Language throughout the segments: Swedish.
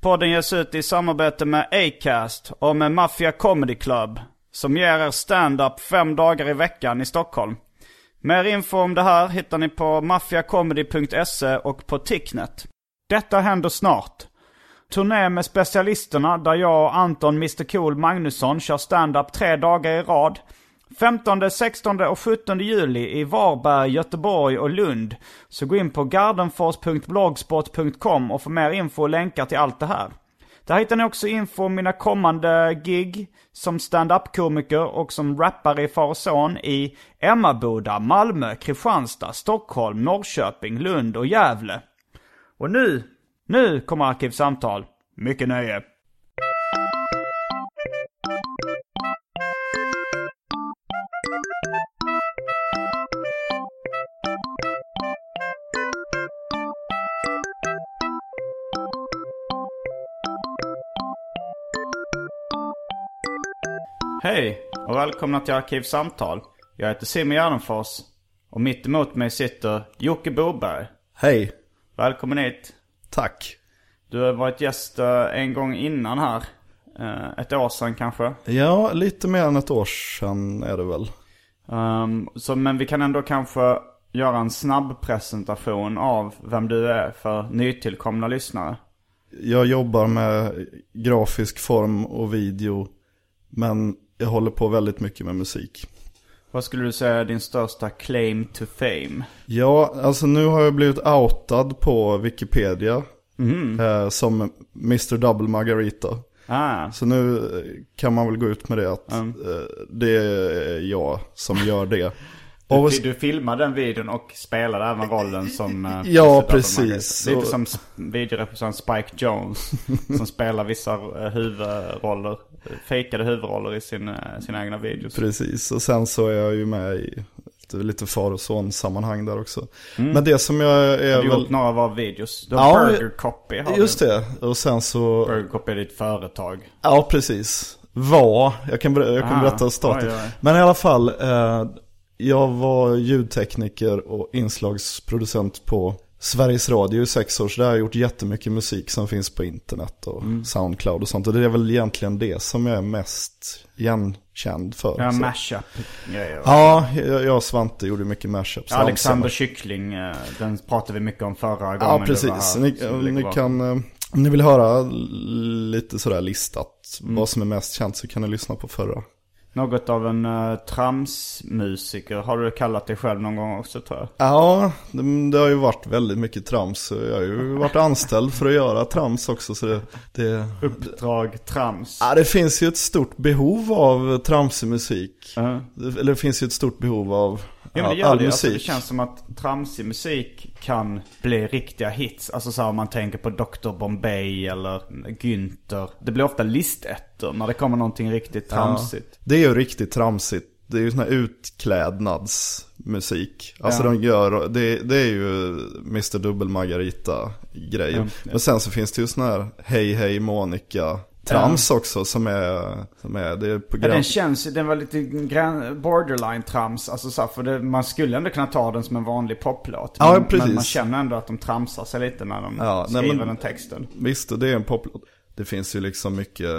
Podden ges ut i samarbete med Acast och med Mafia Comedy Club som ger er stand-up 5 dagar i veckan i Stockholm. Mer info om det här hittar ni på mafiacomedy.se och på Ticknet. Detta händer snart. Turné med specialisterna där jag och Anton Mr. Cool Magnusson kör stand-up 3 dagar i rad. 15, 16 och 17 juli i Varberg, Göteborg och Lund. Så gå in på gardenfors.blogspot.com och få mer info och länkar till allt det här. Där hittar ni också info om mina kommande gig som stand-up-komiker och som rappare i Far och Son i Emmaboda, Malmö, Kristianstad, Stockholm, Norrköping, Lund och Gävle. Och nu kommer Arkivsamtal. Mycket nöje! Hej och välkomna till Arkivsamtal. Jag heter Simon Järnfors och mitt emot mig sitter Jocke Boberg. Hej. Välkommen hit. Tack. Du har varit gäst en gång innan här. Ett år sedan kanske. Ja, lite mer än ett år sedan är det väl. Men vi kan ändå kanske göra en snabb presentation av vem du är för nytillkomna lyssnare. Jag jobbar med grafisk form och video, men jag håller på väldigt mycket med musik. Vad skulle du säga är din största claim to fame? Ja, alltså nu har jag blivit outad på Wikipedia som Mr. Double Margarita. Ah. Så nu kan man väl gå ut med det att det är jag som gör det. Du filmade den videon och spelade även rollen som... Ja, precis. Lite som videoregissören Spike Jones som spelar vissa huvudroller, fejkade huvudroller i sina egna videos. Precis, och sen så är jag ju med i lite far- och son-sammanhang där också. Mm. Men det som jag är... Du har gjort några av videos. Du har Burger Copy. Just det, och sen så... Burger Copy är ditt företag. Ja, precis. Jag kan berätta starten. Men i alla fall... Jag var ljudtekniker och inslagsproducent på Sveriges Radio i 6 år. Så där har jag gjort jättemycket musik som finns på internet och Soundcloud och sånt. Och det är väl egentligen det som jag är mest igenkänd för. Ja, mashup. Ja, jag och Svante gjorde mycket mashup. Alexander Kyckling, den pratade vi mycket om förra gången. Ja, precis. Om ni vill höra lite sådär listat vad som är mest känt så kan ni lyssna på förra. Något av en tramsmusiker. Har du kallat dig själv någon gång också, tror jag? Ja, det har ju varit väldigt mycket trams. Jag har ju varit anställd för att göra trams också. Så det... Uppdrag trams. Ja, det finns ju ett stort behov av tramsmusik. Eller det finns ju ett stort behov av all musik. Alltså, det känns som att tramsig musik kan bli riktiga hits. Alltså så här, om man tänker på Dr. Bombay eller Günther. Det blir ofta listettor när det kommer någonting riktigt tramsigt. Ja, det är ju riktigt tramsigt. Det är ju sån här utklädnadsmusik. Alltså det är ju Mr. Double Margarita-grejer. Ja, ja. Men sen så finns det ju sån här Hej Hej Monica... Trams också som är det är på gränsen. Ja, den var lite borderline trams, alltså så här, för man skulle ändå kunna ta den som en vanlig poplåt, men man känner ändå att de tramsar sig lite när de skriver den texten. Visst, det är en poplåt. Det finns ju liksom mycket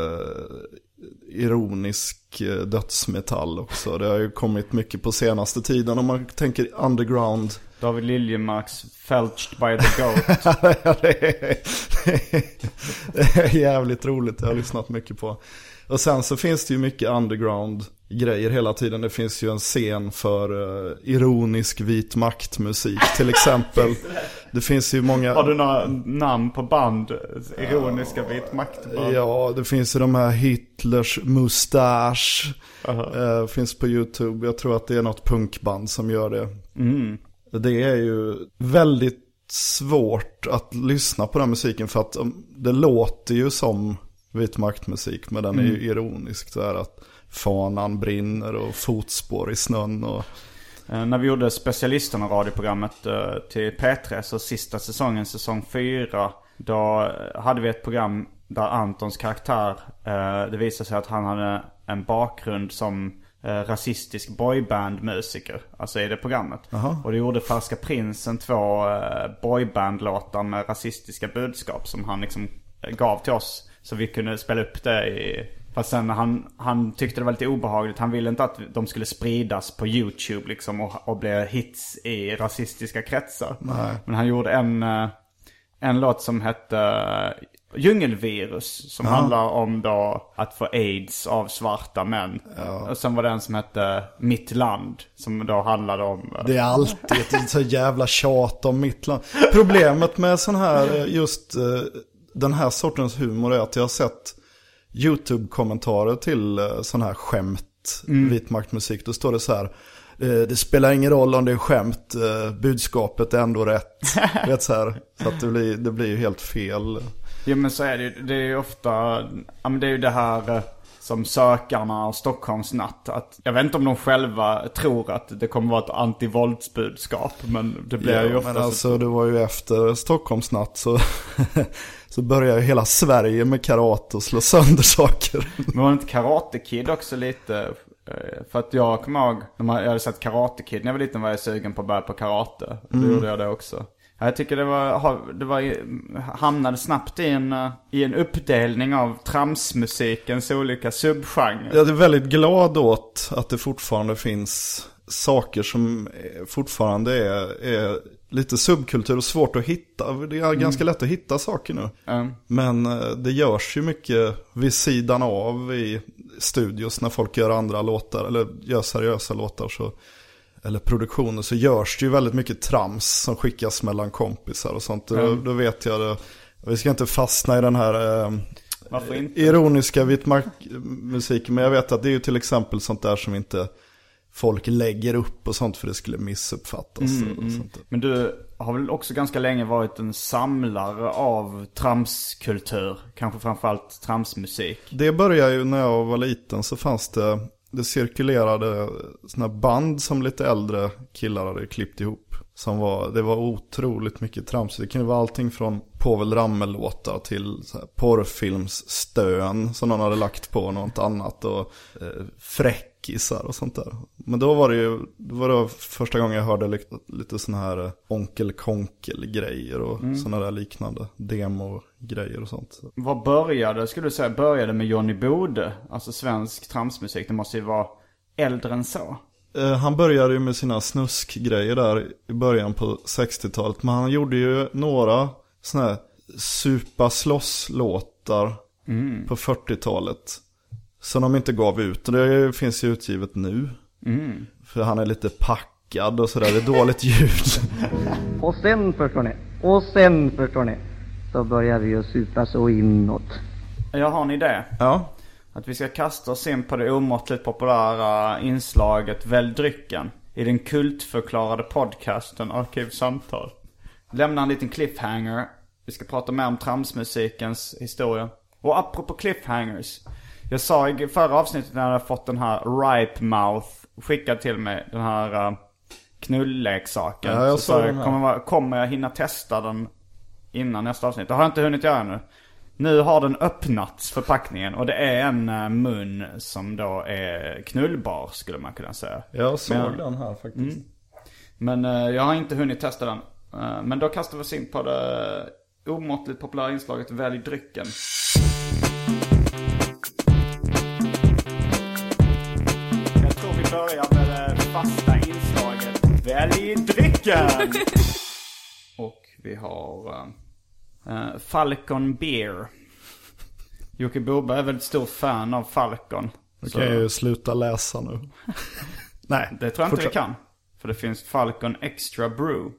ironisk dödsmetall också. Det har ju kommit mycket på senaste tiden om man tänker underground. David Liljemarks Felched by the Goat. Det är jävligt roligt, jag har lyssnat mycket på. Och sen så finns det ju mycket underground grejer hela tiden. Det finns ju en scen för ironisk vit maktmusik till exempel. Det finns ju många... Har du några namn på band? Ironiska vit maktband? Ja, det finns ju de här Hitlers mustasch. Uh-huh. Finns på YouTube. Jag tror att det är något punkband som gör det. Mm. Det är ju väldigt svårt att lyssna på den musiken för att det låter ju som vit maktmusik, men den är ju ironisk så här att fanan brinner och fotspår i snön och... När vi gjorde specialisterna radioprogrammet till P3, så sista säsongen, säsong 4, då hade vi ett program där Antons karaktär, det visade sig att han hade en bakgrund som rasistisk boybandmusiker, alltså i det programmet. Aha. Och det gjorde Färska Prinsen 2 boybandlåtar med rasistiska budskap som han liksom gav till oss så vi kunde spela upp det i... Fast sen han tyckte det var lite obehagligt. Han ville inte att de skulle spridas på YouTube liksom och bli hits i rasistiska kretsar. Nej. Men han gjorde en låt som hette Djungelvirus, som handlar om då att få AIDS av svarta män. Ja. Och sen var det en som hette Mitt land, som då handlade om... Det är alltid ett så jävla tjat om mitt land. Problemet med sån här, just den här sortens humor, är att jag har sett YouTube-kommentarer till sån här skämt, vitmaktmusik. Då står det så här: det spelar ingen roll om det är skämt, budskapet är ändå rätt. Vet så här, så att det blir ju helt fel. Ja, men så är det är ju ofta, ja, men det är ju det här som sökarna och Stockholms natt, att jag vet inte om de själva tror att det kommer vara ett antivåldsbudskap, men det blir ju ofta. Men alltså, det var ju efter Stockholms natt så börjar ju hela Sverige med karate och slå sönder saker. Men var det inte Karate Kid också lite? För att jag kommer ihåg, jag hade sett Karate Kid när jag var liten, var jag sugen på att börja på karate. Då gjorde jag det också. Jag tycker det var hamnade snabbt i en uppdelning av tramsmusikens olika subgenrer. Jag är väldigt glad åt att det fortfarande finns saker som fortfarande är lite subkultur och svårt att hitta. Det är ganska lätt att hitta saker nu. Men det görs ju mycket vid sidan av i studios när folk gör andra låtar eller gör seriösa låtar så... eller produktioner, så görs det ju väldigt mycket trams som skickas mellan kompisar och sånt. Då vet jag det. Vi ska inte fastna i den här ironiska vitmarkmusiken, men jag vet att det är ju till exempel sånt där som inte folk lägger upp och sånt, för det skulle missuppfattas. Och sånt. Men du har väl också ganska länge varit en samlare av tramskultur, kanske framförallt tramsmusik. Det började ju när jag var liten, så fanns det cirkulerade såna band som lite äldre killar hade klippt ihop. Det var otroligt mycket trams. Det kunde vara allting från Povel Ramel-låtar till så här porrfilmsstön som någon hade lagt på något annat, och fräckisar och sånt där. Men då var det ju det var första gången jag hörde lite såna här onkel-konkel-grejer och såna där liknande demo-grejer och sånt. Vad började, skulle du säga, med Johnny Bode? Alltså svensk tramsmusik, det måste ju vara äldre än så. Han började ju med sina snuskgrejer där i början på 60-talet. Men han gjorde ju några såna här supa-slåss-låtar på 40-talet. Som de inte gav ut. Och det finns ju utgivet nu. För han är lite packad och sådär. Det är dåligt ljud. Och sen förstår ni. Så börjar vi ju supa så inåt. Jag har en idé. Ja. Att vi ska kasta oss in på det omåttligt populära inslaget Väldrycken i den kultförklarade podcasten Arkivsamtal. Lämna en liten cliffhanger. Vi ska prata mer om tramsmusikens historia. Och apropå cliffhangers. Jag sa i förra avsnittet när jag hade fått den här Ripe Mouth skickad till mig, den här knulleksaken. Ja, jag sa den här. Kommer jag hinna testa den innan nästa avsnitt? Det har jag inte hunnit göra nu. Nu har den öppnats, förpackningen, och det är en mun som då är knullbar, skulle man kunna säga. Jag såg den här faktiskt. Men jag har inte hunnit testa den. Men då kastar vi oss in på det omåttligt populära inslaget Välj drycken. börja med det fasta inslaget. Välj drycken! Och vi har Falcon Beer. Jocke Boberg är väldigt stor fan av Falcon. Då kan jag ju sluta läsa nu. Nej, det tror jag inte vi kan. För det finns Falcon Extra Brew,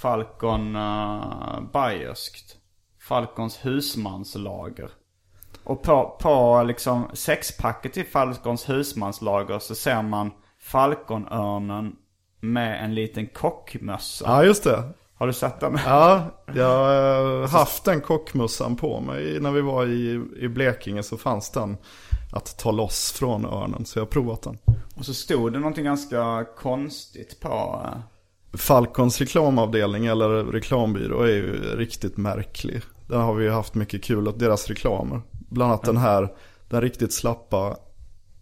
Falcon Bayerskt, Falcons husmanslager. Och på liksom sexpacket i Falcons husmanslager så ser man Falconörnen med en liten kockmössa. Ja, just det. Har du sett den? Ja, jag har haft den kockmössan på mig. När vi var i Blekinge så fanns den att ta loss från örnen, så jag har provat den. Och så stod det någonting ganska konstigt på... Falcons reklamavdelning eller reklambyrå är ju riktigt märklig. Där har vi ju haft mycket kul åt deras reklamer. Bland annat den här, den riktigt slappa,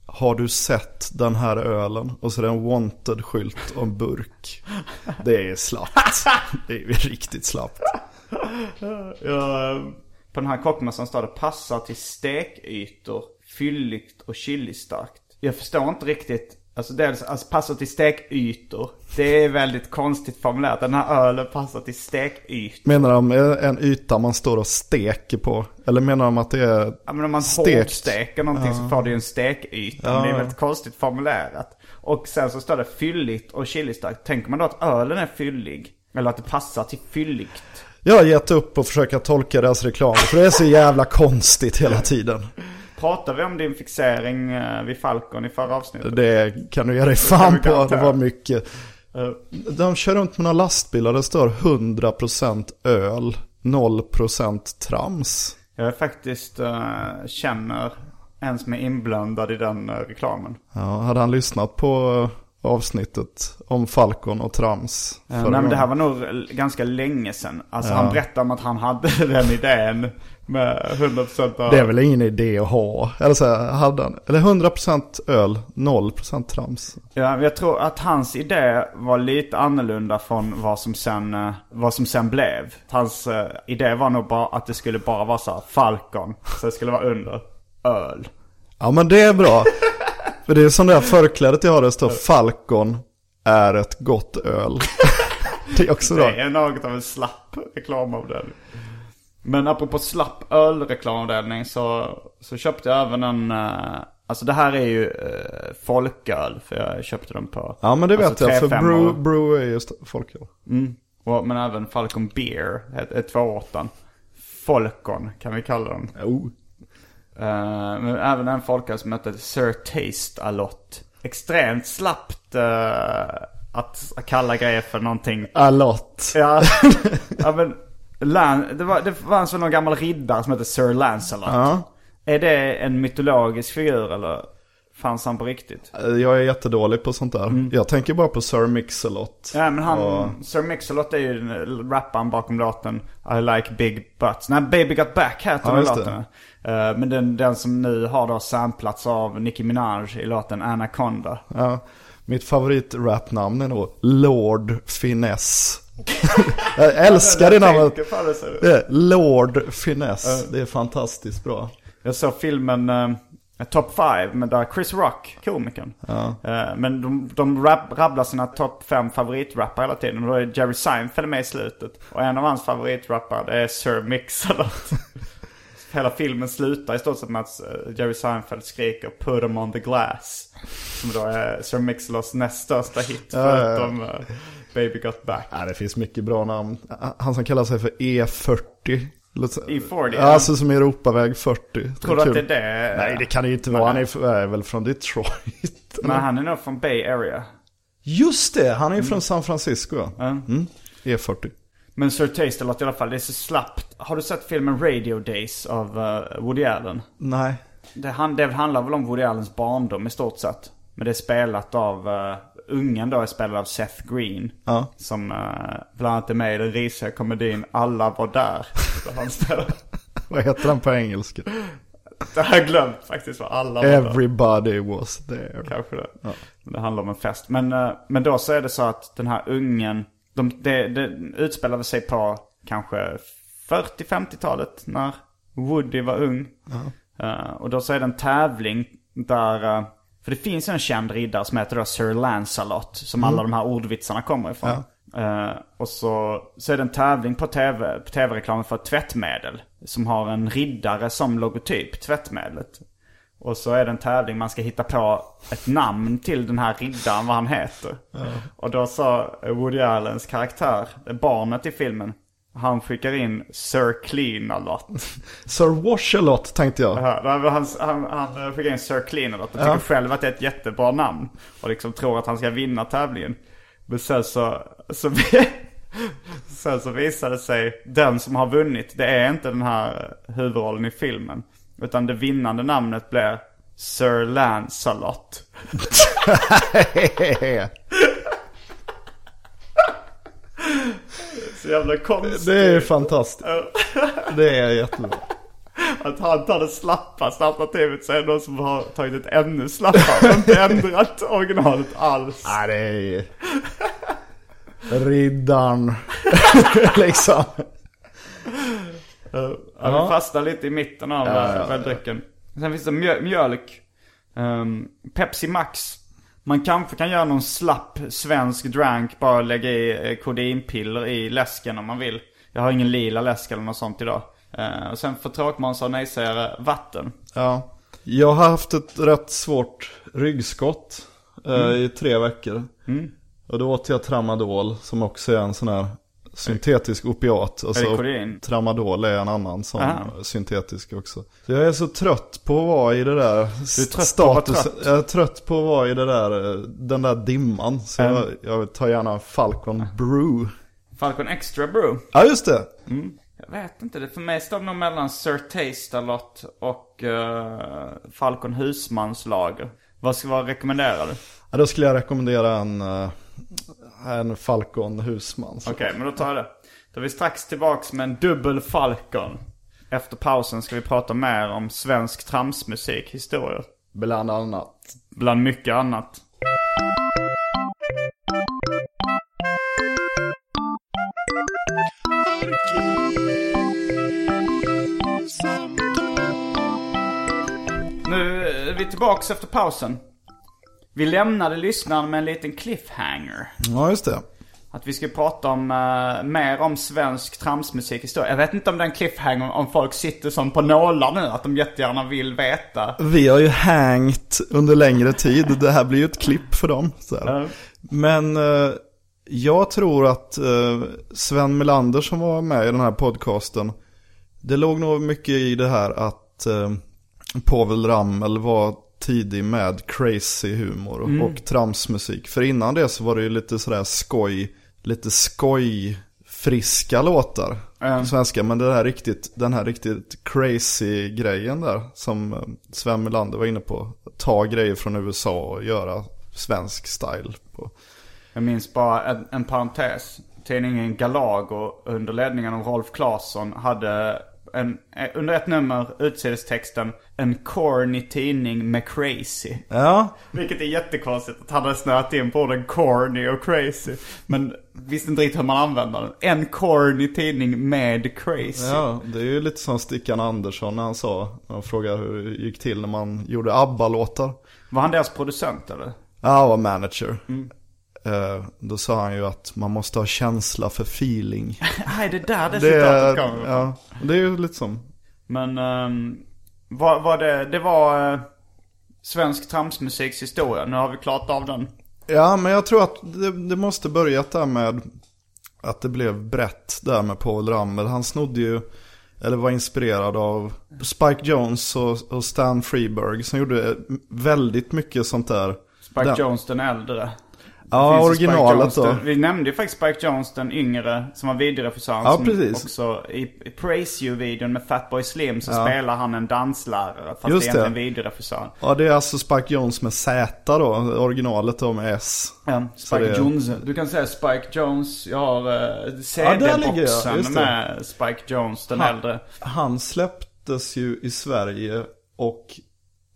har du sett den här ölen? Och så är det en wanted-skylt och en burk. Det är slappt. Det är riktigt slappt. Ja, på den här kockmässan står det passar till stekytor, fylligt och chilistarkt. Jag förstår inte riktigt. Alltså, dels, passar till stekytor. Det är väldigt konstigt formulerat. Den här ölen passar till stekytor. Menar de en yta man står och steker på? Eller menar de att det är... Ja, men om man hårdsteker någonting så får det ju en stekyta. Ja. Det är väldigt konstigt formulerat. Och sen så står det fylligt och chilistarkt. Tänker man då att ölen är fyllig? Eller att det passar till fylligt? Jag har gett upp och försöka tolka deras reklam. För det är så jävla konstigt hela tiden. Pratade vi om din fixering vid Falcon i förra avsnittet? Det kan du göra i fan på. Det var mycket. De kör runt med några lastbilar. Det står 100% öl, 0% trams. Jag faktiskt känner en som är inblandad i den reklamen. Ja, hade han lyssnat på avsnittet om Falcon och trams? Nej, men det här var nog ganska länge sedan. Alltså, ja. Han berättade om att han hade den idén. Med 100% öl. Det är väl ingen idé att ha. Eller så här, hade han. Eller 100% öl, 0% trams. Ja, jag tror att hans idé var lite annorlunda från vad som sen blev. Hans idé var nog bara att det skulle bara vara så här, Falcon. Så det skulle vara under öl. Ja, men det är bra. För det är som det här förklädet jag har, det står Falcon är ett gott öl. Det är också bra. Det är något av en slapp reklam av den. Men apropå slapp ölreklamavdelning så köpte jag även en... Alltså det här är ju folköl, för jag köpte dem på... Ja, men det alltså vet jag, för brew är just folköl. Mm. Och, men även Falcon Beer, 2,8. Falcon kan vi kalla den. Oh. Men även en folköl som heter Sir Taste-a-lot. Extremt slappt... att kalla grejer för någonting. A lot. Ja, ja, men... Det fanns väl någon gammal riddare som heter Sir Lancelot. Ja. Är det en mytologisk figur eller fanns han på riktigt? Jag är jättedålig på sånt där. Mm. Jag tänker bara på Sir Mix-a-lot. Ja, men Sir Mix-a-lot är ju rapparen bakom låten I like big butts. Nej, Baby Got Back heter den låten. Men den som nu har då samplats av Nicki Minaj i låten Anaconda. Ja. Mitt favoritrapnamn är nog Lord Finesse. Jag älskar det namnet. Lord Finesse. Det är fantastiskt bra. Jag såg filmen Top 5 med där Chris Rock, komikern. Men de rabblar sina topp 5 favoritrappar hela tiden. Och då är Jerry Seinfeld med i slutet. Och en av hans favoritrappar är Sir Mix-a-lot. Hela filmen slutar i stort sett med att Jerry Seinfeld skriker "Put them on the glass", som då är Sir Mix-a-lots näst största hit förutom Baby Got Back. Ja, det finns mycket bra namn. Han som kallar sig för E40. E40? Alltså som Europaväg 40. Tror du att det är det? Nej, det kan det ju inte vara. Han är väl från Detroit? Nej, han är nog från Bay Area. Just det, han är ju från San Francisco. E40. Men Sir Taste-a-lot i alla fall, det är så slappt. Har du sett filmen Radio Days av Woody Allen? Nej. Det handlar väl om Woody Allens barndom i stort sett. Men det är spelat av... ungen då är spelad av Seth Green. Som bland annat är med i den risiga komedin Alla var där. Vad heter den på engelska? Det har jag glömt faktiskt. För alla var Everybody där. Was there. Kanske det. Ja. Det handlar om en fest. Men då så är det så att den här ungen... Det utspelade sig på kanske 40-50-talet när Woody var ung. Och då så är det en tävling där För det finns en känd riddare som heter Sir Lancelot, som alla de här ordvitsarna kommer ifrån. Ja. Och så är det en tävling på tv-reklamen för tvättmedel som har en riddare som logotyp, tvättmedlet. Och så är det en tävling, man ska hitta på ett namn till den här riddaren, vad han heter. Ja. Och då sa Woody Allens karaktär, barnet i filmen, han skickar in Sir Clean-a-lot. Sir Wash-a-lot tänkte jag. Han skickar in Sir Clean-a-lot och tycker själv att det är ett jättebra namn. Och liksom tror att han ska vinna tävlingen. Men sen så visade det sig, den som har vunnit, det är inte den här huvudrollen i filmen. Utan det vinnande namnet blev Sir Lancelot. Så jävla konstigt. Det är fantastiskt. Det är jättebra. Att han tar det slappaste alternativet, så är det någon som har tagit ett ännu slappare och inte ändrat originalet alls. Nej, det är riddaren. Liksom. Vi fastnar lite i mitten av drycken. Sen finns det mjölk, Pepsi Max. Man kanske kan göra någon slapp svensk drank, bara lägga i kodinpiller i läsken om man vill. Jag har ingen lila läsk eller något sånt idag. Och sen för tråkmåns och nejsägare, vatten. Ja. Jag har haft ett rätt svårt ryggskott i 3 veckor. Mm. Och då åt jag tramadol, som också är en sån här syntetisk opiat. Alltså, tramadol är en annan som syntetisk också. Så jag är så trött på att vara i det där statusen. Jag är trött på att vara i det där, den där dimman. Så jag tar gärna Falcon Brew. Falcon Extra Brew? Ja, just det. Mm. Jag vet inte, det för mig står nog mellan Sir Taste-a-lot och Falcon husmanslager. Vad ska jag rekommendera? Ja, då skulle jag rekommendera en Falcon husman. Okej, men då tar jag det. Då är vi strax tillbaks med en dubbel Falcon. Efter pausen ska vi prata mer om svensk tramsmusik, historier. Bland annat. Bland mycket annat. Nu är vi tillbaks efter pausen. Vi lämnade lyssnaren med en liten cliffhanger. Ja, just det. Att vi ska prata om mer om svensk tramsmusik historia. Jag vet inte om den cliffhanger, om folk sitter som på nålar nu, att de jättegärna vill veta. Vi har ju hängt under längre tid. Det här blir ju ett klipp för dem. Så. Men jag tror att Sven Melander som var med i den här podcasten, det låg nog mycket i det här att Povel Ramel var tidig med crazy humor och tramsmusik. För innan det så var det ju lite sådär skoj friska låtar svenska, men det här den här riktigt crazy grejen där som Sven Melander var inne på, ta grejer från USA och göra svensk style på. Jag minns bara en parentes, tidningen Galago under ledningen av Rolf Claesson hade under ett nummer utsidestexten en corny tidning med crazy. Ja. Vilket är jättekonstigt att han hade snöat in på den corny och crazy. Men visst inte riktigt hur man använder den. En corny tidning med crazy. Ja, det är ju lite som Stickan Andersson när han sa, när han frågade hur det gick till när man gjorde ABBA-låtar. Var han deras producent eller? Ja, han var manager. Mm. Då sa han ju att man måste ha känsla för feeling. Nej, det där det citatet kommer. Ja, det är ju lite som. Men det var svensk tramsmusiks historia. Nu har vi klart av den. Ja, men jag tror att det måste börja där med att det blev brett där med Povel Ramel. Han snodde ju, eller var inspirerad av Spike Jones och Stan Freberg som gjorde väldigt mycket sånt där. Spike Jones den äldre. Ja, originalet då. Vi nämnde ju faktiskt Spike Jonze den yngre som var videoregissören. Ja, precis. Också i Praise You-videon med Fatboy Slim så spelar han en danslärare fast just det är en videoregissör. Ja, det är alltså Spike Jonze med Z då, originalet då med S. Ja, Spike Jonze. Du kan säga Spike Jonze. Jag har CD-boxen med Spike Jonze den äldre. Han släpptes ju i Sverige och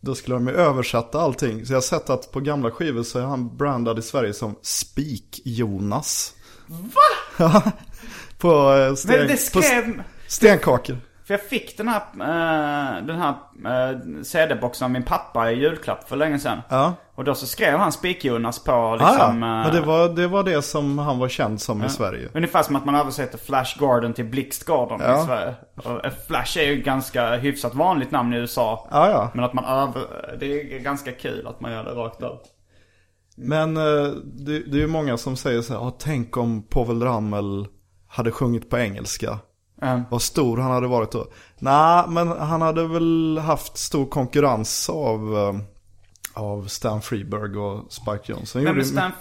då skulle de ju översätta allting. Så jag har sett att på gamla skivor så är han brandad i Sverige som Spike Jonas. Va? På stenkakor. För jag fick den här CD-boxen av min pappa i julklapp för länge sedan. Ja. Och då så skrev han Spik-Jonas på liksom... Ja, ja. Det var det som han var känd som i Sverige. Ungefär som att man översätter Flash Gordon till Blixt Gordon i Sverige. Och Flash är ju ganska hyfsat vanligt namn i USA. Ja, ja. Men att man det är ganska kul att man gör det rakt av. Men det är ju många som säger så här, tänk om Povel Ramel hade sjungit på engelska. Vad stor han hade varit då. Nej, men han hade väl haft stor konkurrens av Stan Freberg och Spike Jonze. Men Stan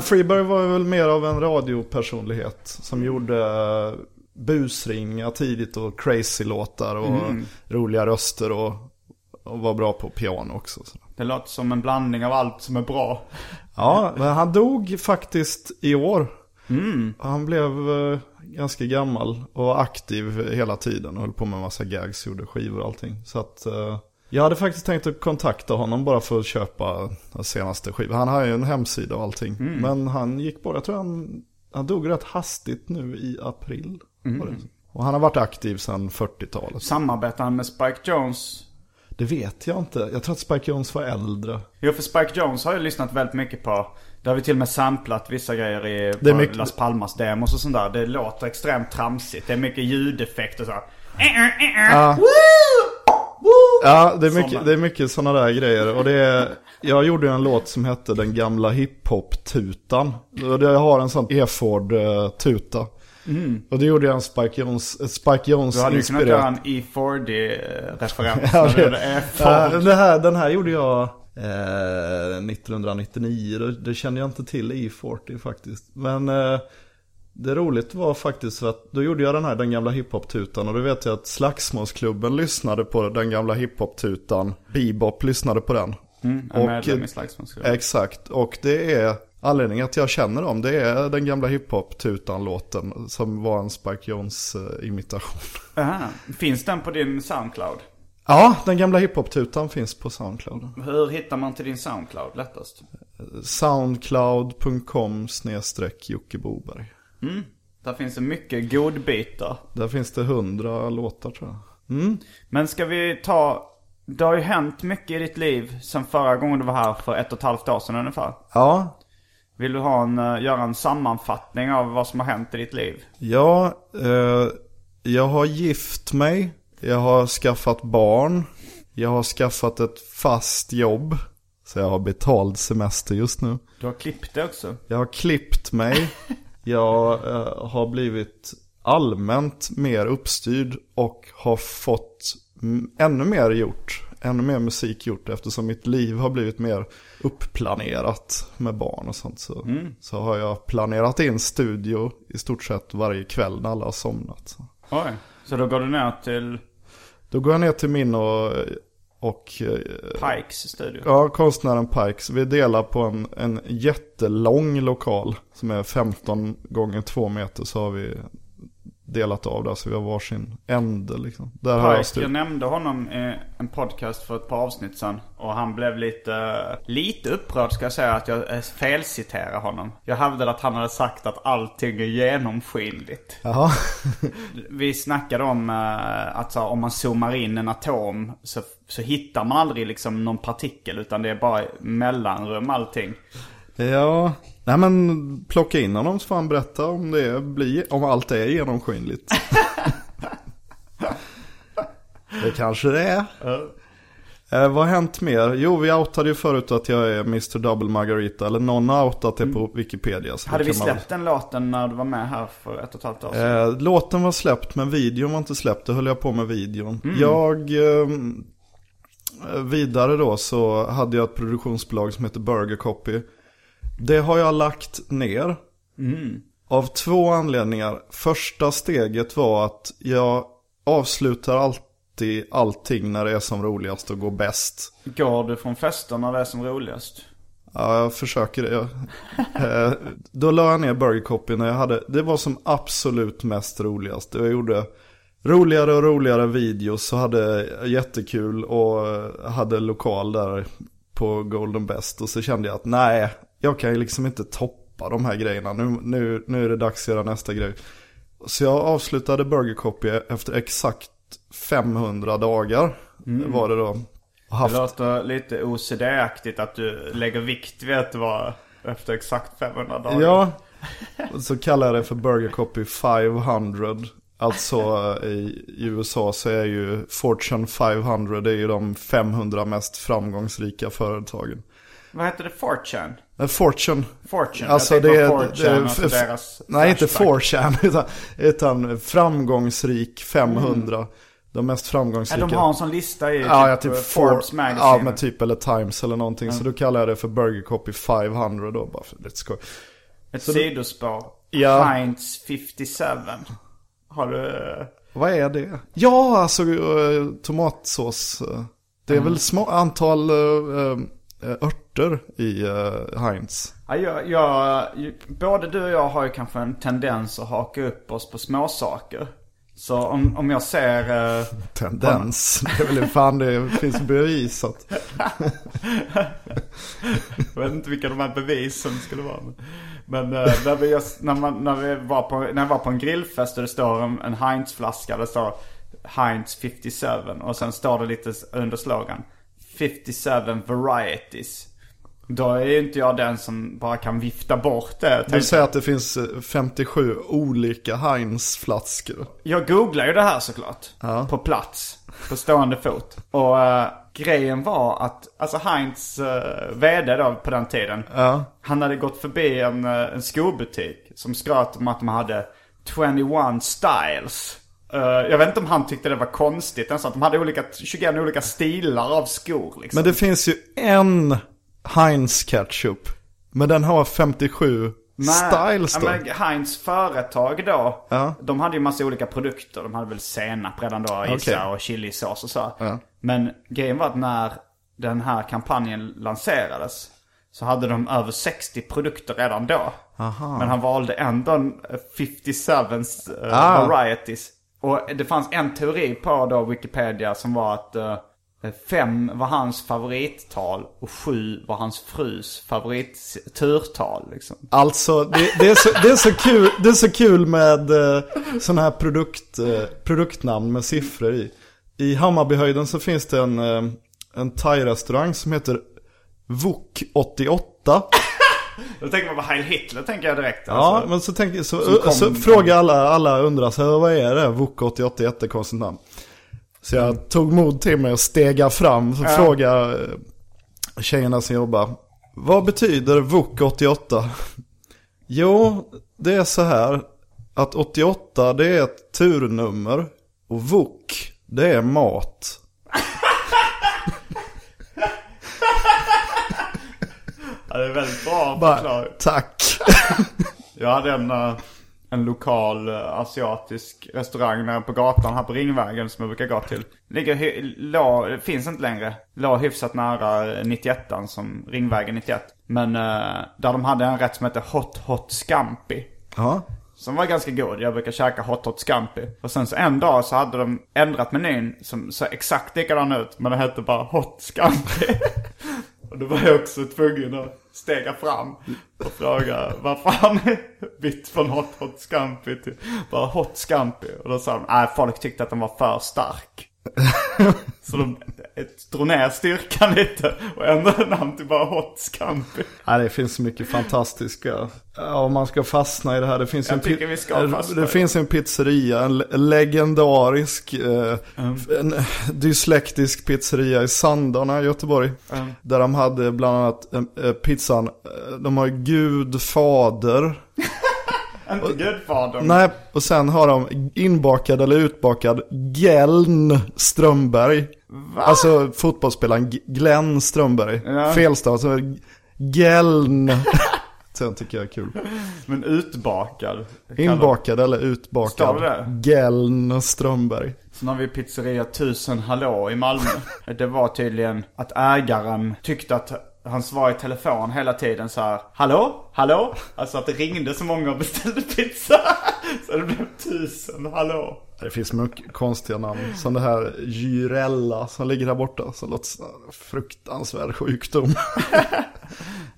Freberg var väl mer av en radiopersonlighet som gjorde busringar tidigt och crazy-låtar och roliga röster och var bra på piano också. Det låter som en blandning av allt som är bra. Ja, men han dog faktiskt i år. Mm. Han blev ganska gammal och aktiv hela tiden och höll på med en massa gags, gjorde skivor och allting. Så att jag hade faktiskt tänkt att kontakta honom bara för att köpa den senaste skivan. Han har ju en hemsida och allting. Mm. Men han gick bara, jag tror han dog rätt hastigt nu i april. Mm. Och han har varit aktiv sedan 40-talet. Samarbetar han med Spike Jones? Det vet jag inte. Jag tror att Spike Jones var äldre. Jo, för Spike Jones har jag lyssnat väldigt mycket på. Där har vi till och med samplat vissa grejer på mycket... Las Palmas demos och sånt där. Det låter extremt tramsigt. Det är mycket ljudeffekt och så. Ja. Ja, det är mycket såna där grejer. Och jag gjorde en låt som hette Den gamla hiphop-tutan. Jag har en sån E40-tuta. Mm. Och det gjorde jag en Spike Jonze inspirerat. Du hade ju kunnat göra en E40-referens. Den här gjorde jag 1999. Det kände jag inte till E40 faktiskt. Men det roligt var faktiskt att då gjorde jag den gamla hiphop-tutan. Och då vet jag att Slagsmålsklubben lyssnade på den gamla hiphop-tutan. Bebop lyssnade på den. Mm, exakt. Och det är... Anledningen att jag känner dem, det är den gamla hiphop-tutan-låten som var en Spike Jonze-imitation. Finns den på din Soundcloud? Ja, den gamla hiphop-tutan finns på Soundcloud. Hur hittar man till din Soundcloud lättast? Soundcloud.com/Jocke Boberg. Mm, där finns det mycket godbitar. Där finns det 100 låtar tror jag. Mm. Men ska vi ta... Det har ju hänt mycket i ditt liv sen förra gången du var här för 1,5 år sedan ungefär. Ja. Vill du göra en sammanfattning av vad som har hänt i ditt liv? Ja, jag har gift mig. Jag har skaffat barn. Jag har skaffat ett fast jobb. Så jag har betald semester just nu. Du har klippt det också? Jag har klippt mig. Jag har blivit allmänt mer uppstyrd och har fått ännu mer gjort. Ännu mer musik gjort eftersom mitt liv har blivit mer uppplanerat med barn och sånt. Så har jag planerat in studio i stort sett varje kväll när alla har somnat. Så. Oj, så då går du ner till... Då går jag ner till min och Pikes studio. Ja, konstnären Pikes. Vi delar på en jättelång lokal som är 15x2 meter, så har vi... delat av där, så vi har varsin ände liksom. Där har jag nämnde honom i en podcast för ett par avsnitt sedan och han blev lite upprörd, ska jag säga, att jag felciterar honom. Jag hävdade att han hade sagt att allting är genomskinligt. Jaha. Vi snackade om att så, om man zoomar in en atom så hittar man aldrig liksom någon partikel, utan det är bara mellanrum allting. Ja... Nej, men plocka in honom så får han berätta om allt är genomskinligt. Det kanske det är. Vad har hänt mer? Jo, vi outade ju förut att jag är Mr. Double Margarita. Eller någon har outat det på Wikipedia. Hade vi släppt den låten när du var med här för 1,5 år sedan? Låten var släppt, men videon var inte släppt. Det höll jag på med videon. Mm. Vidare då så hade jag ett produktionsbolag som heter Burger Copy. Det har jag lagt ner av 2 anledningar. Första steget var att jag avslutar alltid allting när det är som roligast och går bäst. Går du från festen när det är som roligast? Ja, jag försöker det. Då la jag ner Burger Copy när jag hade... Det var som absolut mest roligast. Jag gjorde roligare och roligare videos och hade jättekul och hade lokal där på Golden Best. Och så kände jag att nej... Jag kan ju liksom inte toppa de här grejerna. Nu är det dags att göra nästa grej. Så jag avslutade Burger Copy efter exakt 500 dagar var det då. Det låter lite OCD-aktigt att du lägger vikt vid att det var efter exakt 500 dagar. Ja, så kallar jag det för Burger Copy 500. Alltså i USA så är ju Fortune 500, det är ju de 500 mest framgångsrika företagen. Vad heter det? Fortune? Fortune. Alltså det är Fortune, alltså deras... Nej, inte Fortune, utan framgångsrik 500. Mm. De mest framgångsrika. Ja, de har en sån lista i typ Forbes Magazine. Ja, men typ, eller Times eller någonting. Mm. Så då kallar jag det för Burger Copy 500 då. Bara för lite skoj. Ett sidospår. Ja. Heinz 57. Har du... Vad är det? Ja, alltså tomatsås. Det är väl små antal... örter i Heinz. Ja, både du och jag har ju kanske en tendens att haka upp oss på småsaker. Så om jag ser... tendens? Det är väl fan det finns bevisat. Jag vet inte vilka de här bevisen skulle vara. Men när jag var på en grillfest och det står en Heinz-flaska, det står Heinz 57 och sen står det lite under slogan 57 varieties. Då är ju inte jag den som bara kan vifta bort det. Du säger att det finns 57 olika Heinz-flaskor. Jag googlar ju det här såklart. Ja. På plats. På stående fot. Och grejen var att alltså Heinz vd då, på den tiden. Ja. Han hade gått förbi en skobutik som skröt om att de hade 21 styles. Jag vet inte om han tyckte det var konstigt. Alltså, att de hade 21 olika stilar av skor. Liksom. Men det finns ju en Heinz ketchup. Men den har 57 styles då. Men Heinz företag då. Ja. De hade ju massa olika produkter. De hade väl senap redan då. Isa och chilisås och så. Ja. Men grejen var att när den här kampanjen lanserades så hade de över 60 produkter redan då. Aha. Men han valde ändå 57 varieties. Och det fanns en teori på då Wikipedia som var att 5 var hans favorittal och 7 var hans frus favoritturtal. Liksom. Alltså, det är så kul med sådana här produktnamn med siffror i. I Hammarbyhöjden så finns det en thai-restaurang som heter Vuk 88. Då tänker man på Heil Hitler, tänker jag direkt. Alltså. Ja, men så tänker jag, så frågar alla undrar så här, vad är det? Vuk 88 är jättekonstigt namn. Så jag tog mod till mig och stega fram och frågade tjejerna som jobbar, vad betyder Vuk 88? Jo, det är så här att 88 det är ett turnummer och Vuk det är mat. Ja, det är väldigt bra förklaring. Tack. Jag hade en lokal asiatisk restaurang på gatan här på Ringvägen som jag brukar gå till. Det finns inte längre. Låg hyfsat nära 91an som Ringvägen 91. Men där de hade en rätt som hette Hot Hot Scampi. Ja. Som var ganska god. Jag brukar käka Hot Hot Scampi. Och sen så en dag så hade de ändrat menyn som så exakt likadan ut. Men det hette bara Hot Scampi. Och då var jag också tvungen att stega fram och fråga varför han bytt från hot scampi till bara hot scampi. Och då sa de, nej, folk tyckte att den var för stark. Så de drog ner styrkan lite och ändrade namn till bara hot scampi. Ja, det finns så mycket fantastiska. Om man ska fastna i det här. Det finns en pizzeria, en legendarisk dyslektisk pizzeria i Sandarna i Göteborg. Där de hade bland annat pizzan. De har Gudfader. Inte Gudfader. Nej, och sen har de inbakad eller utbakad Glenn Strömberg. Va? Alltså fotbollsspelaren Glenn Strömberg. Ja. Felstav, så Glenn. Sen tycker jag är kul. Men utbakad? Inbakad eller utbakad? Gelln Strömberg. Sen har vi pizzeria 1000 Hallå i Malmö. Det var tydligen att ägaren tyckte att han svarade i telefon hela tiden så här, hallå? Hallå? Alltså att det ringde så många och beställde pizza. Så det blev 1000 Hallå. Det finns mycket konstiga namn. Som det här Gyrella som ligger här borta. Så låter så här fruktansvärd sjukdom.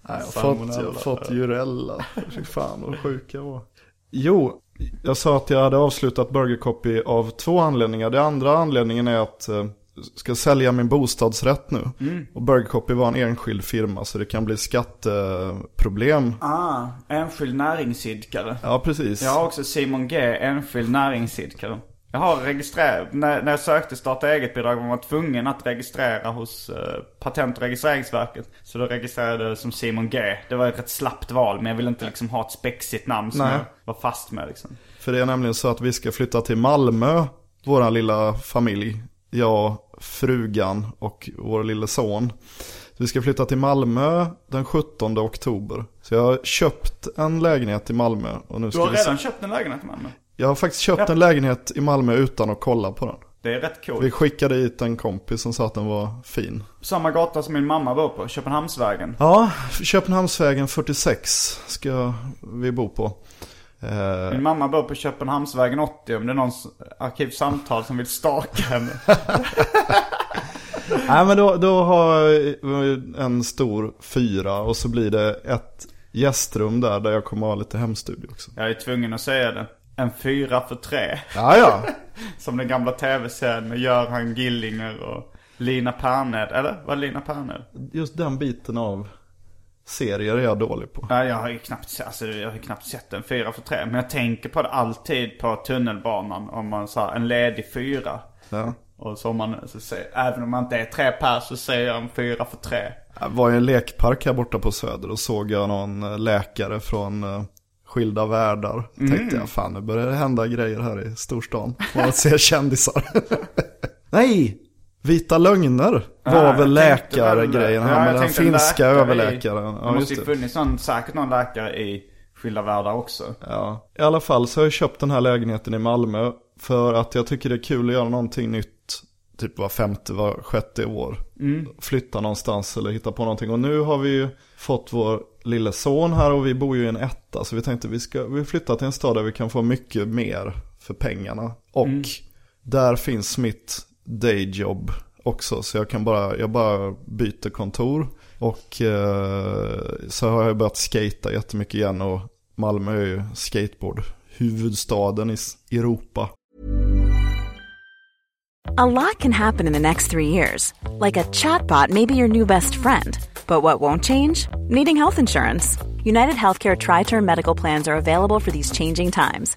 Nej, jag har fått Gyrella. Fy fan vad sjuka var. Jo, Jag sa att jag hade avslutat Burger Copy av två anledningar. Den andra anledningen är att ska sälja min bostadsrätt nu. Mm. Och Burger Copy var en enskild firma, så det kan bli skatteproblem. Ah, enskild näringsidkare. Ja, precis. Jag har också Simon G, enskild näringsidkare. Jag har registrerat, när jag sökte starta eget bidrag var man tvungen att registrera hos Patent- och registreringsverket. Så då registrerade jag som Simon G. Det var ett rätt slappt val, men jag ville inte liksom ha ett spexigt namn som jag var fast med. Liksom. För det är nämligen så att vi ska flytta till Malmö, vår lilla familj. Jag, frugan och vår lilla son. Så vi ska flytta till Malmö den 17 oktober. Så jag har köpt en lägenhet i Malmö. Och nu köpt en lägenhet i Malmö? Jag har faktiskt köpt en lägenhet i Malmö utan att kolla på den. Det är rätt coolt. Vi skickade hit en kompis som sa att den var fin. Samma gata som min mamma bor på, Köpenhamnsvägen. Ja, Köpenhamnsvägen 46 ska vi bo på. Min mamma bor på Köpenhamnsvägen 80. Om det är någons arkivsamtal som vill staka henne. Nej, men då har en stor fyra. Och så blir det ett gästrum där jag kommer ha lite hemstudio också. Jag är tvungen att säga det. En 4 för 3. Ja. Som den gamla tv-serien med Göran Gillinger och Lina Perned. Eller? Var Lina Perned? Just den biten av serier är jag dålig på. Ja, jag har ju knappt sett en 4 för 3. Men jag tänker på det alltid på tunnelbanan. Om man sa en ledig 4. Ja. Och så även om man inte är 3 pers så säger jag en 4 för 3. Jag var i en lekpark här borta på Söder och såg jag någon läkare från Skilda världar. Tänkte jag, fan, nu börjar det hända grejer här i storstan. För att se kändisar. Nej! Vita lögner var väl läkaregrejen här med den finska överläkaren. Ja, det måste ju funnits säkert någon läkare i Skilda världar också. Ja. I alla fall så har jag köpt den här lägenheten i Malmö för att jag tycker det är kul att göra någonting nytt. Typ var 6 år. Mm. Flytta någonstans eller hitta på någonting. Och nu har vi ju fått vår lilla son här och vi bor ju i en etta. Så vi tänkte vi flyttar till en stad där vi kan få mycket mer för pengarna. Och där finns mitt dayjobb också, så jag kan bara byter kontor och så har jag börjat skata jättemycket igen, och Malmö är ju skateboard huvudstaden i Europa. A lot can happen in the next 3 years. Like a chatbot may be your new best friend. But what won't change? Needing health insurance. United Healthcare Tri-Term Medical Plans are available for these changing times.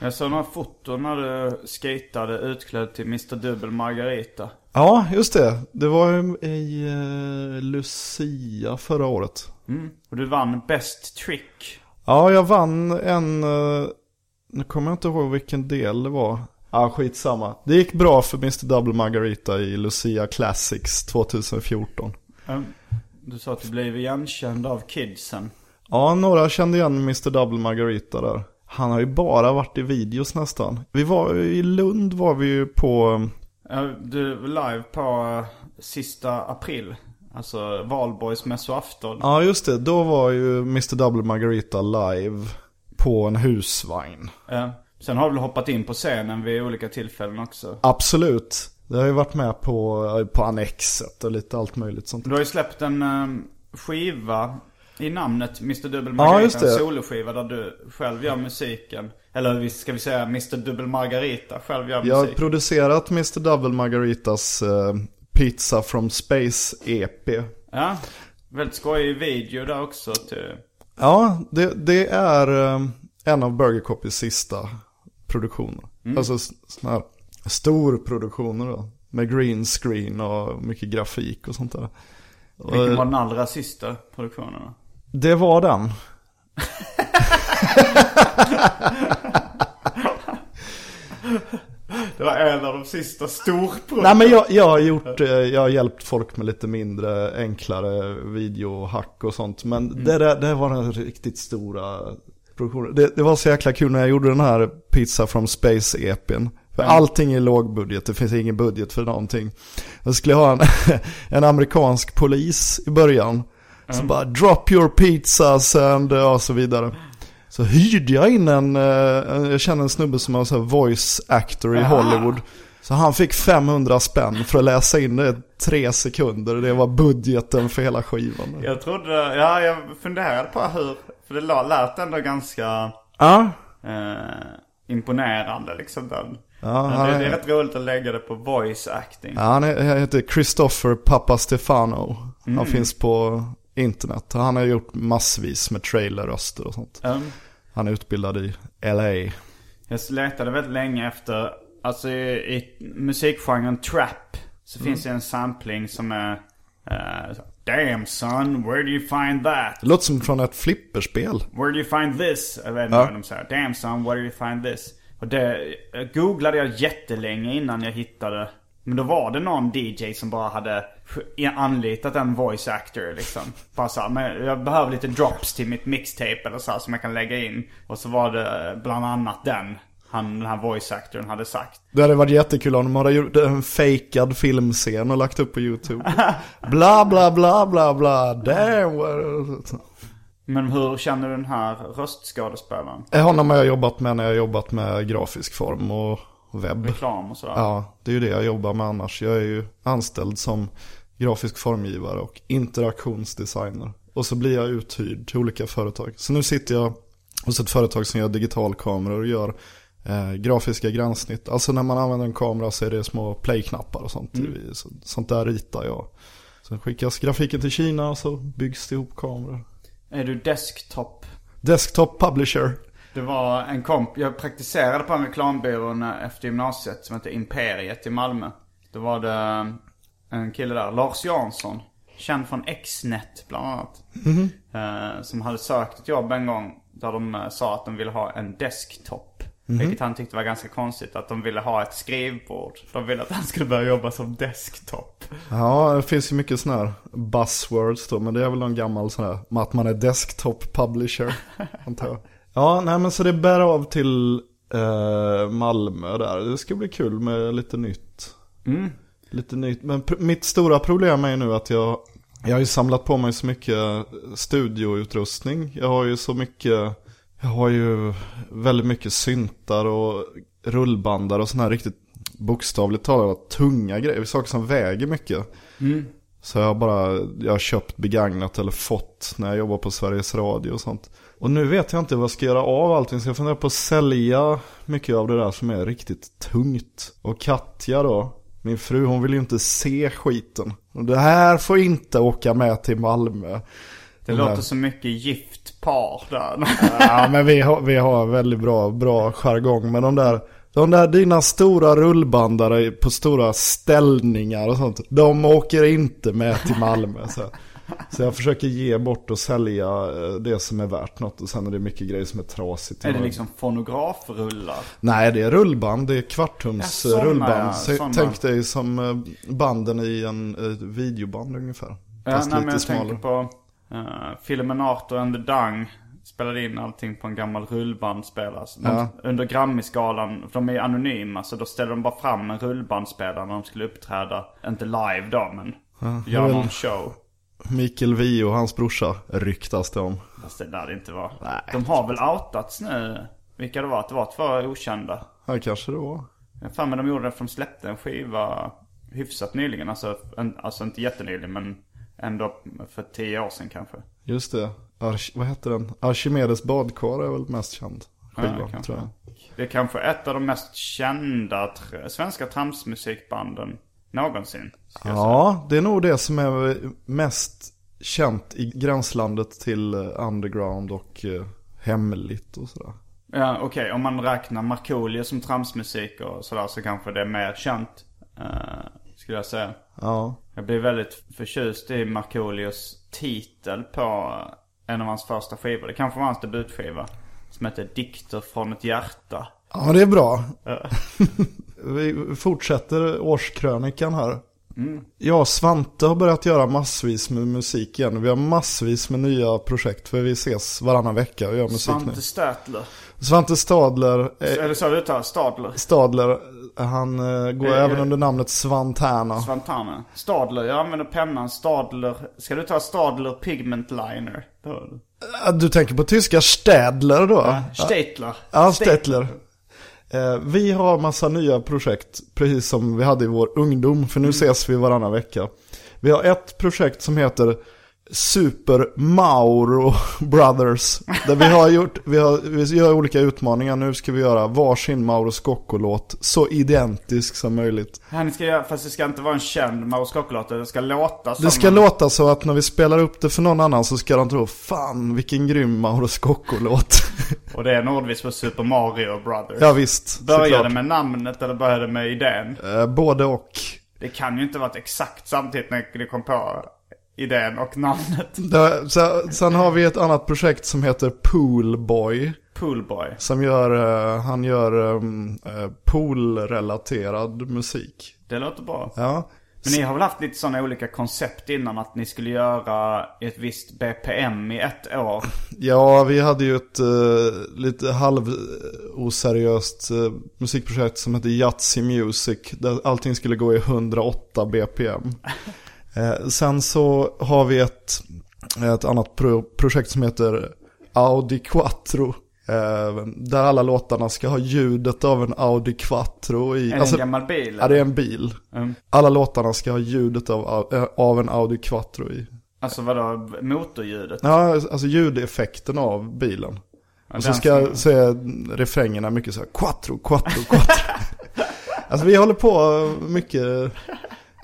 Jag såg några foton när du skatade utklädd till Mr. Double Margarita. Ja, just det. Det var i Lucia förra året. Mm. Och du vann Best Trick. Ja, jag vann en... nu kommer jag inte ihåg vilken del det var. Ja, skitsamma. Det gick bra för Mr. Double Margarita i Lucia Classics 2014. Mm. Du sa att du blev igenkänd av kidsen. Ja, några kände igen Mr. Double Margarita där. Han har ju bara varit i videos nästan. I Lund var vi ju på... Du var live på sista april. Alltså Valborgsmässoafton. Ja, just det. Då var ju Mr. Double Margarita live på på en husvagn. Ja. Sen har du hoppat in på scenen vid olika tillfällen också. Absolut. Jag har ju varit med på Annexet och lite allt möjligt sånt. Du har ju släppt en skiva i namnet Mr. Double Margarita, en soloskiva där du själv gör musiken. Eller ska vi säga Mr. Double Margarita själv gör musiken. Jag har producerat Mr. Double Margaritas Pizza from Space EP. Ja, väldigt skojig video där också. Ja, det är en av Burger Copys sista produktioner. Mm. Alltså sån här stor produktioner då. Med green screen och mycket grafik och sånt där. Vilken var den allra sista produktionen då? Det var den. Det var en av de sista storproduktionerna. Nej, men jag har hjälpt folk med lite mindre, enklare videohack och sånt. Men det var den riktigt stora produktionen. Det var så jäkla kul när jag gjorde den här Pizza from Space-epen. För allting är lågbudget, det finns ingen budget för någonting. Jag skulle ha en amerikansk polis i början. Så bara, drop your pizzas och så vidare. Så hyrde jag in jag känner en snubbe som var så här voice actor i Hollywood. Så han fick 500 spänn för att läsa in det 3 sekunder. Det var budgeten för hela skivan. Jag funderade på hur, för det lät ändå ganska imponerande liksom den. Ja, det är rätt roligt att lägga det på voice acting. Ja, han heter Christopher Papastefano. Han finns på internet. Han har gjort massvis med trailerröster och sånt. Han är utbildad i LA. Jag letade väldigt länge efter, alltså i musikgenren trap så finns det en sampling som är damn son, where do you find that? Det låter som från ett flipperspel. Where do you find this? Jag vet inte vad de säger. Damn son, where do you find this? Och det googlade jag jättelänge innan jag hittade. Men då var det någon DJ som bara hade anlitat en voice actor liksom. Bara så här, men jag behöver lite drops till mitt mixtape eller så här, som jag kan lägga in. Och så var det bland annat den här voice actorn hade sagt. Det hade varit jättekul om de hade gjort en fejkad filmscen och lagt upp på YouTube. Bla bla bla bla bla. Men hur känner du den här röstskådespelaren? Honom har jag jobbat med när jag jobbat med grafisk form och webb. Reklam och sådär. Ja, det är ju det jag jobbar med annars. Jag är ju anställd som grafisk formgivare och interaktionsdesigner. Och så blir jag uthyrd till olika företag. Så nu sitter jag hos ett företag som gör digitalkameror och gör grafiska gränssnitt. Alltså när man använder en kamera så är det små playknappar och sånt. Sånt där ritar jag. Sen skickas grafiken till Kina och så byggs det ihop kameror. Är du desktop? Desktop publisher. Det var en jag praktiserade på en reklambyrå efter gymnasiet som heter Imperiet i Malmö. Då var det en kille där, Lars Jansson, känd från Xnet bland annat. Som hade sökt ett jobb en gång där de sa att de ville ha en desktop. Vilket han tyckte var ganska konstigt, att de ville ha ett skrivbord. De ville att han skulle börja jobba som desktop. Ja, det finns ju mycket sådana här buzzwords då, men det är väl någon gammal sån här, att man är desktop publisher, antar jag. Ja, nej men så det bär av till Malmö där. Det ska bli kul med lite nytt. Lite nytt. Men mitt stora problem är ju nu att jag har ju samlat på mig så mycket studioutrustning. Jag har ju väldigt mycket syntar och rullbandar och såna här riktigt bokstavligt talat tunga grejer. Saker som väger mycket. Så jag har köpt begagnat eller fått när jag jobbar på Sveriges Radio och sånt. Och nu vet jag inte vad jag ska göra av allting. Så jag funderar på att sälja mycket av det där som är riktigt tungt. Och Katja då, min fru, hon vill ju inte se skiten. Och det här får inte åka med till Malmö. Det låter så mycket gift par där. Ja, men vi har väldigt bra jargong med de där dina stora rullbandare på stora ställningar och sånt. De åker inte med till Malmö så jag försöker ge bort och sälja det som är värt något, och sen är det mycket grejer som är trasigt. Är det liksom fonografrullar? Nej, det är rullband, det är kvartums rullband. Tänk dig som banden i en videoband ungefär. Fast lite jag smalare. Tänker på filmen Arthur and the Dung spelade in allting på en gammal rullbandspelare. Under Grammy-skalan, för de är anonyma, så då ställer de bara fram en rullbandspelare när de skulle uppträda. Inte live då, men gör någon show. Mikael Wiehe och hans brorsa ryktas det om. Fast det där inte var. Nej. De har väl outats nu. Vilka det var? Det var två okända. Ja, kanske det var. Ja, fan, men de gjorde det för de släppte en skiva hyfsat nyligen. Alltså inte jättenyligen, men ändå för 10 år sedan kanske. Just det. Vad heter den? Archimedes badkar är väl mest känd. Skivan, ja, tror jag. Det är kanske ett av de mest kända svenska tramsmusikbanden någonsin. Ja, det är nog det som är mest känt i gränslandet till underground och hemligt och sådär. Ja, okej. Om man räknar Markoolio som tramsmusik och sådär så kanske det är mer känt, skulle jag säga. Ja. Jag blev väldigt förtjust i Markoolios titel på en av hans första skivor. Det kanske var hans debutskiva som heter Dikter från ett hjärta. Ja, det är bra. Vi fortsätter årskrönikan här. Mm. Ja, Svante har börjat göra massvis med musik igen. Vi har massvis med nya projekt för vi ses varannan vecka och gör musik nu. Svante Stadler. Svante Stadler. Eller så du tar Stadler. Stadler. Han går även under namnet Svantana. Svantana. Stadler. Jag använder pennan Stadler. Ska du ta Stadler Pigment Liner? Du tänker på tyska Städler då? Ja, Städler. Ja, Städler. Vi har massa nya projekt, precis som vi hade i vår ungdom, för nu ses vi varannan vecka. Vi har ett projekt som heter Super Mauro Brothers, där vi gör olika utmaningar. Nu ska vi göra varsin Mauro Scocco-låt så identisk som möjligt. Fast det ska inte vara en känd Mauro Scocco-låt, det ska låta som... Det ska låta så att när vi spelar upp det för någon annan så ska de tro, fan vilken grym Mauro Scocco-låt. Och det är en ordvits på Super Mario Brothers. Ja visst. Började det med namnet eller började det med idén? Både och. Det kan ju inte vara exakt samtidigt när det kom på idén och namnet. Sen har vi ett annat projekt som heter Poolboy. Poolboy. Som gör poolrelaterad musik. Det låter bra. Ja. Men ni har väl haft lite sådana olika koncept innan att ni skulle göra ett visst BPM i ett år? Ja, vi hade ju ett lite halvoseriöst musikprojekt som hette Yatzy Music där allting skulle gå i 108 BPM. Sen så har vi ett annat projekt som heter Audi Quattro. Där alla låtarna ska ha ljudet av en Audi Quattro i. Är det en gammal bil? Eller? Ja, det är en bil. Mm. Alla låtarna ska ha ljudet av en Audi Quattro i. Alltså vadå? Motorljudet? Ja, alltså ljudeffekten av bilen. Ja, och så ska jag säga refrängerna mycket så här, Quattro, Quattro, Quattro. Alltså vi håller på mycket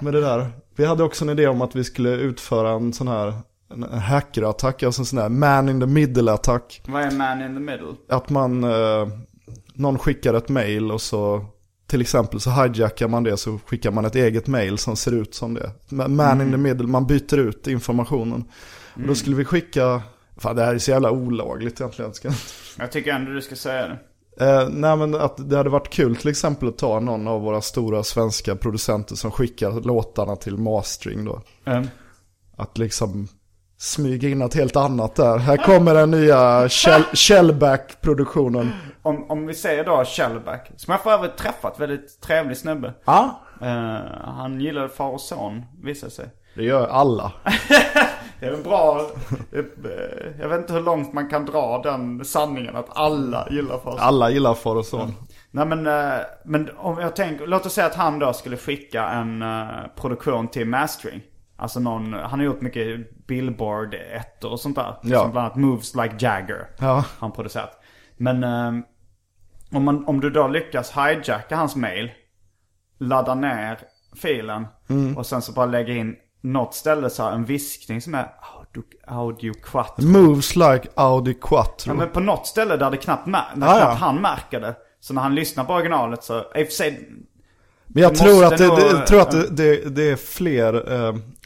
med det där. Vi hade också en idé om att vi skulle utföra en sån här hackerattack, alltså en sån här man in the middle-attack. Vad är man in the middle? Att någon skickar ett mail och så till exempel så hijackar man det, så skickar man ett eget mail som ser ut som det. Man in the middle, man byter ut informationen. Och då skulle vi skicka, fan det här är så jävla olagligt egentligen. Jag tycker ändå du ska säga det. Nej, men att det hade varit kul till exempel att ta någon av våra stora svenska producenter som skickar låtarna till mastering då. Att liksom smyga in något helt annat där. Här kommer den nya Shellback-produktionen. Om vi säger då Shellback, som jag för övrigt träffat, väldigt trevlig snubbe. Han gillar far och son, visar sig. Det gör alla. Det är en bra... Jag vet inte hur långt man kan dra den sanningen att alla gillar far och son. Alla gillar far och son. Nej, men om jag tänker... Låt oss säga att han då skulle skicka en produktion till mastering. Alltså han har gjort mycket Billboard 1 och sånt där. Ja. Som bland annat Moves Like Jagger. Ja. Han producerat. Men om du då lyckas hijacka hans mail, ladda ner filen och sen så bara lägga in något ställe så här, en viskning som är Audi Quattro. Moves like Audi Quattro. Ja, men på något ställe där det knappt han märker det. Så när han lyssnar på originalet så... Men jag tror att det är fler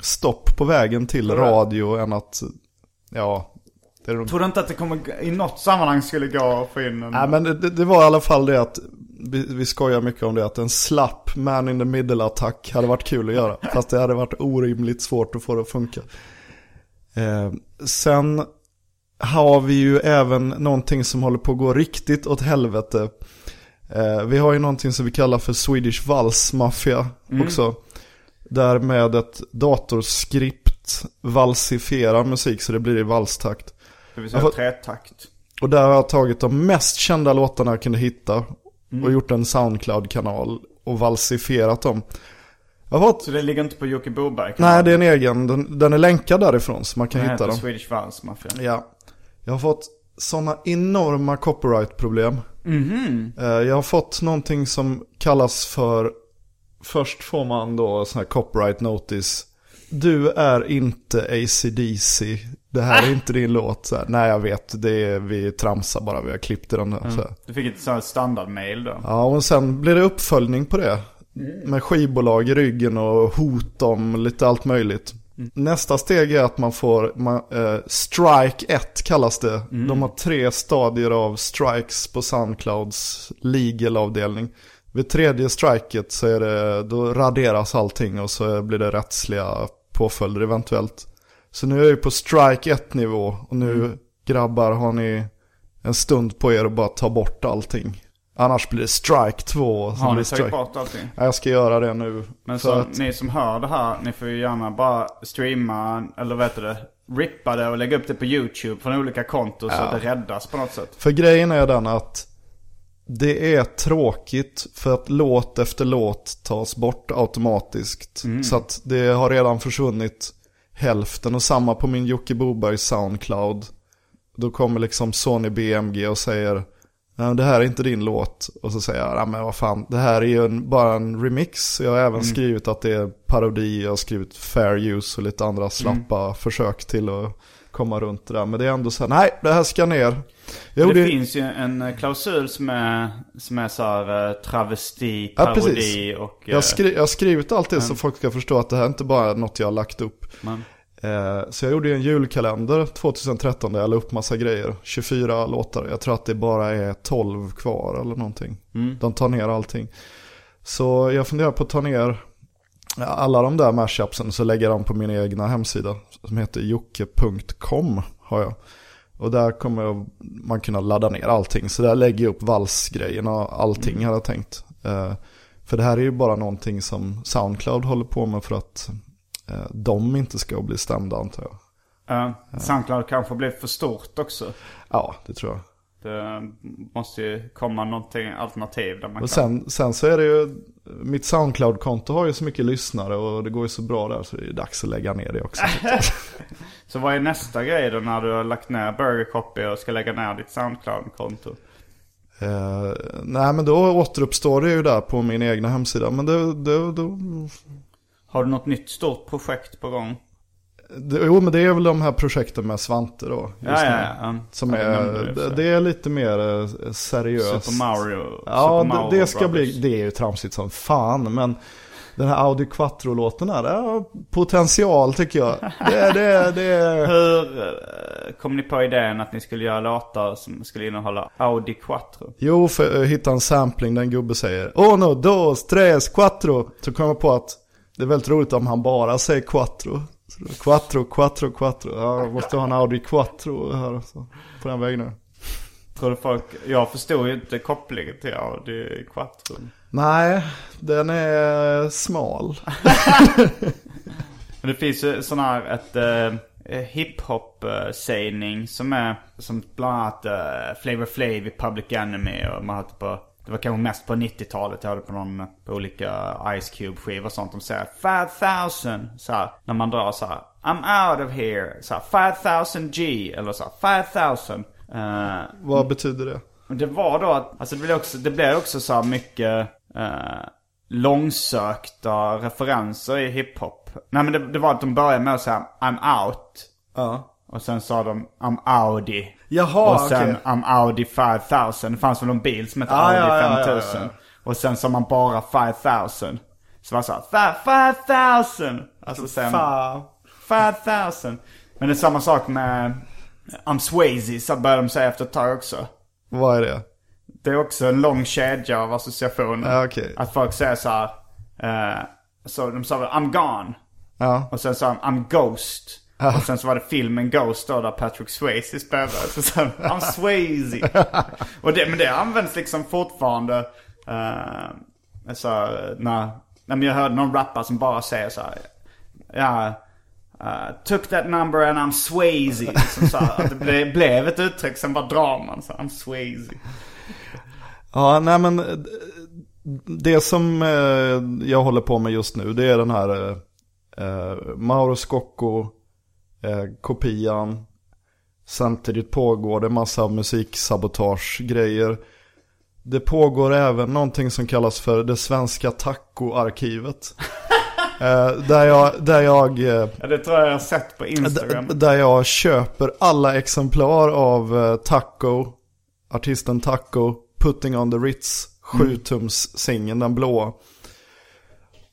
stopp på vägen till radio än att... Ja, det är de... Tror du inte att det kommer, i något sammanhang skulle gå och få in en... Nej, men det var i alla fall det att... Vi skojar mycket om det, att en slapp man in the middle-attack hade varit kul att göra. Fast det hade varit orimligt svårt att få det att funka. Sen har vi ju även någonting som håller på att gå riktigt åt helvete. Vi har ju någonting som vi kallar för Swedish Vals Mafia också. Där med ett datorskript att valsifiera musik så det blir i valstakt. Det vill säga trätakt. Och där har jag tagit de mest kända låtarna jag kunde hitta och gjort en Soundcloud-kanal och valsifierat dem. Så det ligger inte på Jocke Boberg? Nej, det är en egen. Den är länkad därifrån så man kan hitta dem. Swedish Vals Mafia. Ja. Jag har fått sådana enorma copyright-problem. Mm-hmm. Jag har fått någonting som kallas för... Först får man då sån här copyright notice. Du är inte AC/DC. Det här är inte din låt. Så här, nej, jag vet. Det är, vi tramsar bara. Vi har klippt i den här. Så här. Du fick ett sån här standardmail då. Ja, och sen blir det uppföljning på det. Med skivbolag i ryggen och hot om lite allt möjligt. Nästa steg är att man får Strike 1 kallas det. De har 3 stadier av strikes på Soundclouds legal-avdelning. Vid tredje striket så är det, då raderas allting och så blir det rättsliga påföljder eventuellt. Så nu är jag ju på strike 1-nivå och nu grabbar har ni en stund på er och bara ta bort allting. Annars blir det strike 2. Har ni tagit bort allting? Ja, jag ska göra det nu. Men så att... ni som hör det här, ni får ju gärna bara streama eller vet du det, rippa det och lägga upp det på YouTube från olika konton så att det räddas på något sätt. För grejen är den att det är tråkigt för att låt efter låt tas bort automatiskt. Så att det har redan försvunnit hälften. Och samma på min Jocke Boberg Soundcloud. Då kommer liksom Sony BMG och säger det här är inte din låt. Och så säger jag, men vad fan, det här är ju bara en remix. Jag har även skrivit att det är parodi. Jag har skrivit fair use och lite andra slappa försök till att komma runt det där. Men det är ändå så här, nej, det här ska ner. Det finns ju en klausul som är så här travesti, parodi och... Jag har skrivit allt det så folk ska förstå att det här inte bara är något jag har lagt upp. Så jag gjorde ju en julkalender 2013 där jag la upp massa grejer. 24 låtar. Jag tror att det bara är 12 kvar eller någonting. De tar ner allting. Så jag funderar på att ta ner alla de där mashupsen så lägger jag dem på min egna hemsida som heter jocke.com har jag. Och där kommer man kunna ladda ner allting. Så där lägger jag upp valsgrejerna och allting hade jag tänkt. För det här är ju bara någonting som Soundcloud håller på med för att de inte ska bli stämda antar jag. Soundcloud kanske blir för stort också. Ja, det tror jag. Det måste ju komma någonting alternativ där man och sen så är det ju mitt Soundcloud-konto har ju så mycket lyssnare och det går ju så bra där så det är dags att lägga ner det också. Så vad är nästa grej då när du har lagt ner Burger Copy och ska lägga ner ditt Soundcloud-konto? Nej men då återuppstår det ju där på min egna hemsida. Men då... Har du något nytt stort projekt på gång? Jo, men det är väl de här projekten med Svante då. Ja. Som det är lite mer seriöst. Super Mario. Ja, Super Mario det ska bli, det är ju tramsigt som fan. Men den här Audi Quattro-låten här, det är potential tycker jag. Det är... Hur kom ni på idén att ni skulle göra låtar som skulle innehålla Audi Quattro? Jo, för jag hittade en sampling där en gubbe säger oh no, dos, tres, quattro. Så kom jag på att det är väldigt roligt om han bara säger quattro. Quattro. Jag måste ha en Audi Quattro här så på den vägen nu. Jag förstår ju inte kopplingen till Audi Quattro. Nej, den är smal. Men det finns ju sån här ett hiphop-sägning som bland annat Flavor Flav i Public Enemy och man hade på... Det var kanske mest på 90-talet. Jag hade på olika Ice Cube-skivor och sånt. De säger 5,000. Så här, när man drar så här, I'm out of here. Så här, 5,000 G. Eller så här, 5,000. Vad betyder det? Det var då att... Alltså det blev också så här mycket långsökta referenser i hiphop. Nej, men det var att de började med att säga I'm out. Och sen sa de I'm Audi. Jaha, och sen I'm Audi 5000. Det fanns väl en bil som hette Audi 5000. Ja. Och sen sa man bara 5000. Så man sa 5000. Alltså sen 5000. Men det är samma sak med I'm Swayze. Så började de säga efter ett tag också. Vad är det? Det är också en lång kedja av associationer. Okay. Att folk säger så här. Så de sa väl I'm gone. Ja. Och sen sa de I'm ghost. Och sen så var det filmen Ghost då, där Patrick Swayze spelade. Så sen, I'm Swayze. Men det används liksom fortfarande. Så när jag hörde någon rappa som bara säger så här, ja, Took that number and I'm Swayze. Som sa att det blev ett uttryck, sen bara drar man så I'm Swayze. Ja, nej men det som jag håller på med just nu, det är den här Mauro Scocco kopian. Samtidigt pågår det massa musiksabotage-grejer. Det pågår även någonting som kallas för det svenska taco-arkivet. Där jag ja, det tror jag har sett på Instagram. Där jag köper alla exemplar av Taco, artisten Taco, Putting on the Ritz, 7-tums-singeln, den blåa.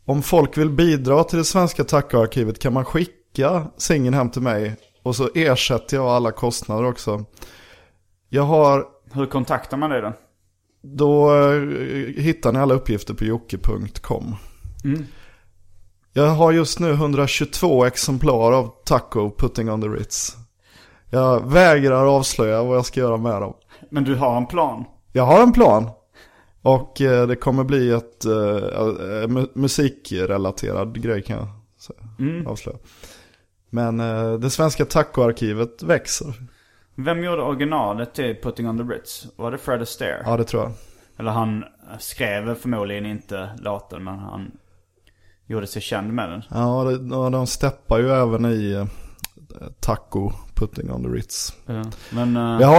Om folk vill bidra till det svenska taco-arkivet kan man skicka singeln hem till mig. Och så ersätter jag alla kostnader också. Jag har... Hur kontaktar man dig då? Då hittar ni alla uppgifter på jocke.com. Mm. Jag har just nu 122 exemplar av Taco Putting on the Ritz. Jag vägrar avslöja vad jag ska göra med dem. Men du har en plan? Jag har en plan. Och det kommer bli ett musikrelaterad grej kan jag avslöja. Men det svenska tacoarkivet växer. Vem gjorde originalet till Putting on the Ritz? Var det Fred Astaire? Ja, det tror jag. Eller han skrev förmodligen inte låten, men han gjorde sig känd med den. Ja, de steppar ju även i Taco Putting on the Ritz. Ja, men,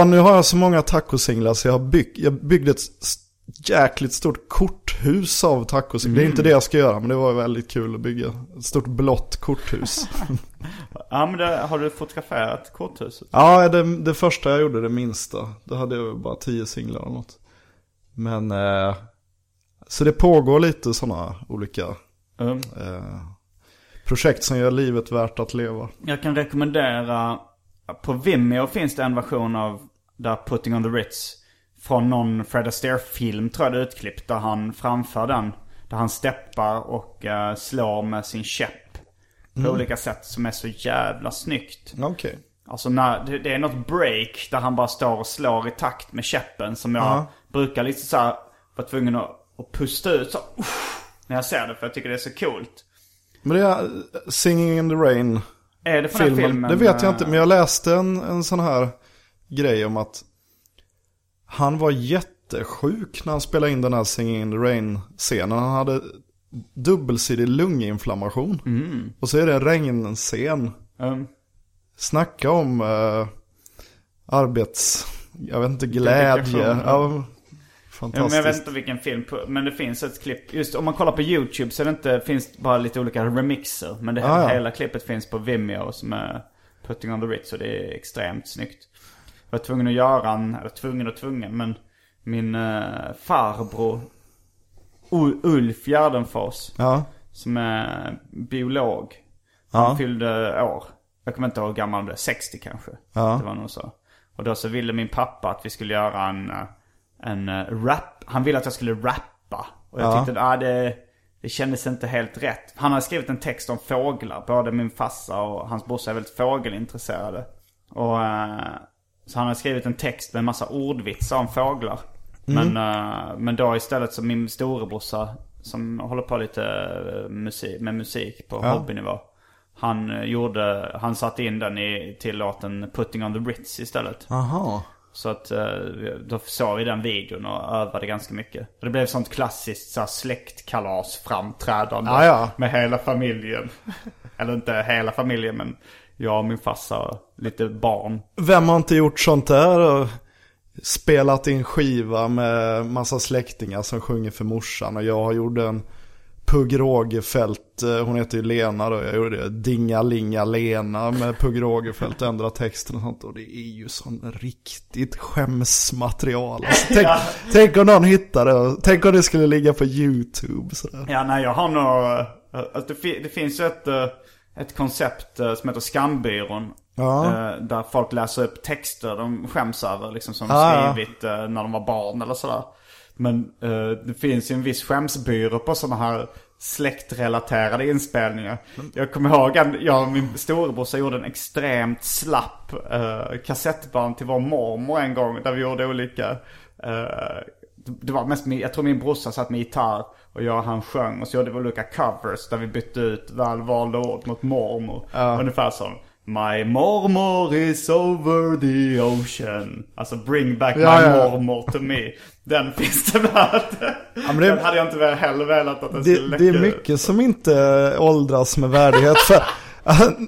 nu har jag så många tacosinglar så jag byggde ett jäkligt stort korthus av tacosinglar. Det är inte det jag ska göra, men det var väldigt kul att bygga. Ett stort blått korthus. Ja, men har du fotograferat korthuset? Ja, det första jag gjorde, det minsta. Då hade jag bara 10 singlar eller något. Men, så det pågår lite sådana olika projekt som gör livet värt att leva. Jag kan rekommendera, på Vimeo finns det en version av där Putting on the Ritz från någon Fred Astaire-film, tror jag det är utklipp, där han framför den. Där han steppar och slår med sin käpp. På olika sätt som är så jävla snyggt. Okay. Alltså det är något break där han bara står och slår i takt med käppen som jag brukar liksom så här, vara tvungen att pusta ut så när jag ser det, för jag tycker det är så coolt. Men det är Singing in the Rain. Är det från den filmen? Det vet jag inte, men jag läste en sån här grej om att han var jättesjuk när han spelade in den här Singing in the Rain-scenen. Han hade dubbelsidig lunginflammation. Och så är det en regnscen. Snacka om jag vet inte, glädje. Fantastiskt. Men jag vet inte vilken film, men det finns ett klipp. Just om man kollar på YouTube så är det inte, finns bara lite olika remixer. Men det hela klippet finns på Vimeo som är Putting on the Ritz, och det är extremt snyggt. Jag var tvungen att göra tvungen, men min farbror Ulf Järnfors, som är biolog, han fyllde år. Jag kommer inte ihåg gammal det, 60 kanske. Det var nog så. Och då så ville min pappa att vi skulle göra en rap. Han ville att jag skulle rappa. Och jag tyckte att det kändes inte helt rätt. Han hade skrivit en text om fåglar. Både min farsa och hans brorsa är väldigt fågelintresserade. Och så han hade skrivit en text med en massa ordvitsar om fåglar. Men då istället så min storebrorsa som håller på lite musik på hobbynivå, han satte in den till låten Putting on the Ritz istället. Aha. Så att då såg vi den videon och övade ganska mycket. Det blev sånt klassiskt så släktkalas framträdande med hela familjen. Eller inte hela familjen, men jag och min farsa och lite barn. Vem har inte gjort sånt där? Spelat in skiva med massa släktingar som sjunger för morsan. Och jag gjorde en Pugh Rogefeldt, hon heter ju Lena då, jag gjorde det, Dinga Linga Lena med Pugh Rogefeldt, ändra texten och sånt. Och det är ju sån riktigt skämsmaterial alltså, tänk om någon hittade det. Tänk om det skulle ligga på YouTube sådär. Ja, nej, jag har nog alltså, det finns ju ett koncept som heter Skambyrån. Där folk läser upp texter de skäms över liksom, som skrivit när de var barn eller sådär. Men det finns ju en viss skämsbyrå på sådana här släktrelaterade inspelningar. Jag kommer ihåg att jag och min storebrorsa gjorde en extremt slapp kassettband till vår mormor en gång, där vi gjorde olika det var mest, jag tror min brorsa satt med gitarr och jag och han sjöng, och så gjorde vi olika covers där vi bytte ut välvalda ord mot mormor. Ungefär som My mormor is over the ocean. Alltså bring back my mormor to me. Den finns det där. Ja, det, den hade jag inte heller velat att den skulle läcka. Det är mycket ut som inte åldras med värdighet. För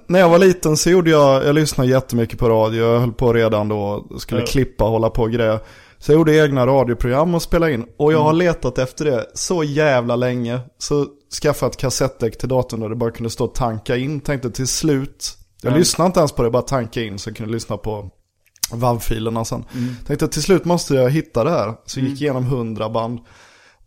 när jag var liten så gjorde jag lyssnade jättemycket på radio. Jag höll på redan då, skulle klippa, hålla på och grejer. Så jag gjorde egna radioprogram och spelade in. Och jag har letat efter det så jävla länge. Så skaffade ett kassettdäck till datorn där det bara kunde stå tanka in. Tänkte till slut, jag lyssnade inte ens på det, bara tanka in så jag kunde lyssna på WAV-filerna sen. Tänkte till slut måste jag hitta det här. Så jag gick igenom 100 band.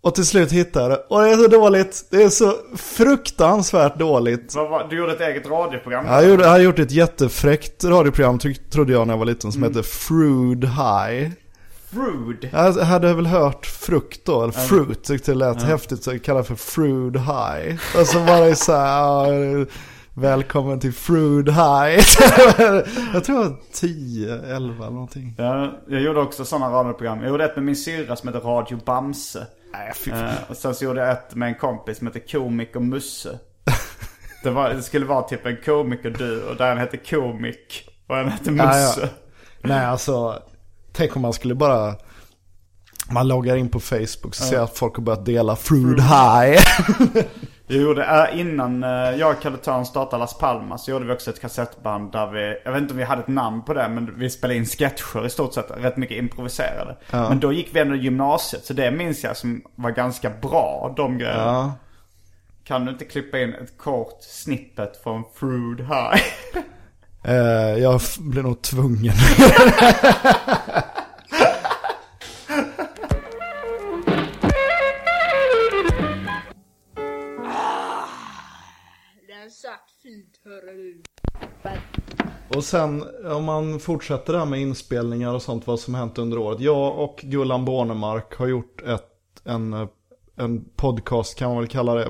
Och till slut hittade jag det. Och det är så dåligt. Det är så fruktansvärt dåligt. Du gjorde ett eget radioprogram? Jag har gjort ett jättefräckt radioprogram, trodde jag när jag var liten, som heter Fruit High. Fruit? Jag hade väl hört frukt då, eller fruit. Tyckte det lät häftigt, så jag kallade för Fruit High. Och så var det så här... Välkommen till Fruit High. Jag tror det var 10, 11 eller någonting. Ja, jag gjorde också sådana radioprogram. Jag gjorde ett med min syrra som heter Radio Bamse. Och sen så gjorde jag ett med en kompis som heter Komik och Musse. Det skulle vara typ en komik och du, och där en hette Komik och en hette Musse. Nej, alltså, tänk om man skulle bara... Man loggar in på Facebook så ser att folk har börjat dela Fruit High. Jag gjorde, innan jag och Kalle startade Las Palmas, så gjorde vi också ett kassettband där vi, jag vet inte om vi hade ett namn på det, men vi spelade in sketcher i stort sett, rätt mycket improviserade. Men då gick vi ändå gymnasiet, så det minns jag som var ganska bra, de grejerna. Kan du inte klippa in ett kort snippet från Fruit High? Jag blir nog tvungen. Och sen om man fortsätter där med inspelningar och sånt, vad som hänt under året. Jag och Gullan Bornemark har gjort en podcast, kan man väl kalla det,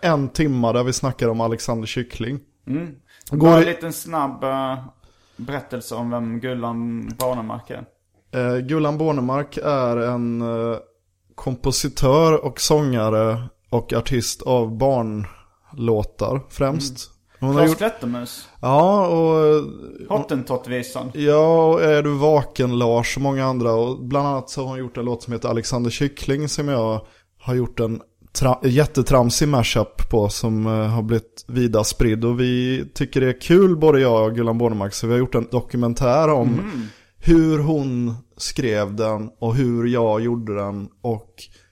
en timma där vi snackar om Alexander Kyckling. Bara en liten snabb berättelse om vem Gullan Bornemark är. Gullan Bornemark är en kompositör och sångare och artist av barnlåtar främst. Klas Klättermus. Ja, och... Hottentottvisan. Ja, och Är du vaken, Lars och många andra. Och bland annat så har hon gjort en låt som heter Alexander Kyckling, som jag har gjort en jättetramsig mashup på, som har blivit vida spridd. Och vi tycker det är kul, både jag och Gullan Bornemark, så vi har gjort en dokumentär om hur hon skrev den och hur jag gjorde den. Och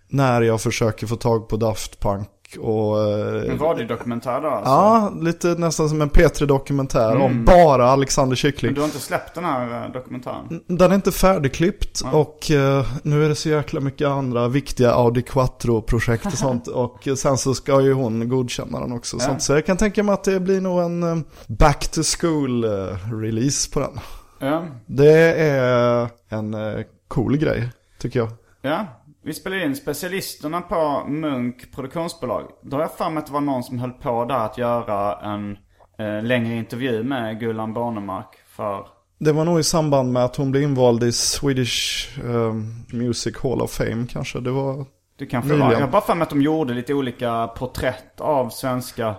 när jag försöker få tag på Daft Punk. En radiodokumentär då alltså. Ja, lite nästan som en P3-dokumentär om bara Alexander Kyckling. Men du har inte släppt den här dokumentären? Den är inte färdigklippt och nu är det så jäkla mycket andra viktiga Audi Quattro-projekt och sånt. Och sen så ska ju hon godkänna den också. Sånt. Så jag kan tänka mig att det blir nog en back to school-release på den. Det är en cool grej, tycker jag. Vi spelade in specialisterna på Munk produktionsbolag. Då har jag fram att det var någon som höll på där att göra en längre intervju med Gullan Bornemark för... Det var nog i samband med att hon blev invald i Swedish Music Hall of Fame kanske. Det var... Det kanske var. Jag har bara fram att de gjorde lite olika porträtt av svenska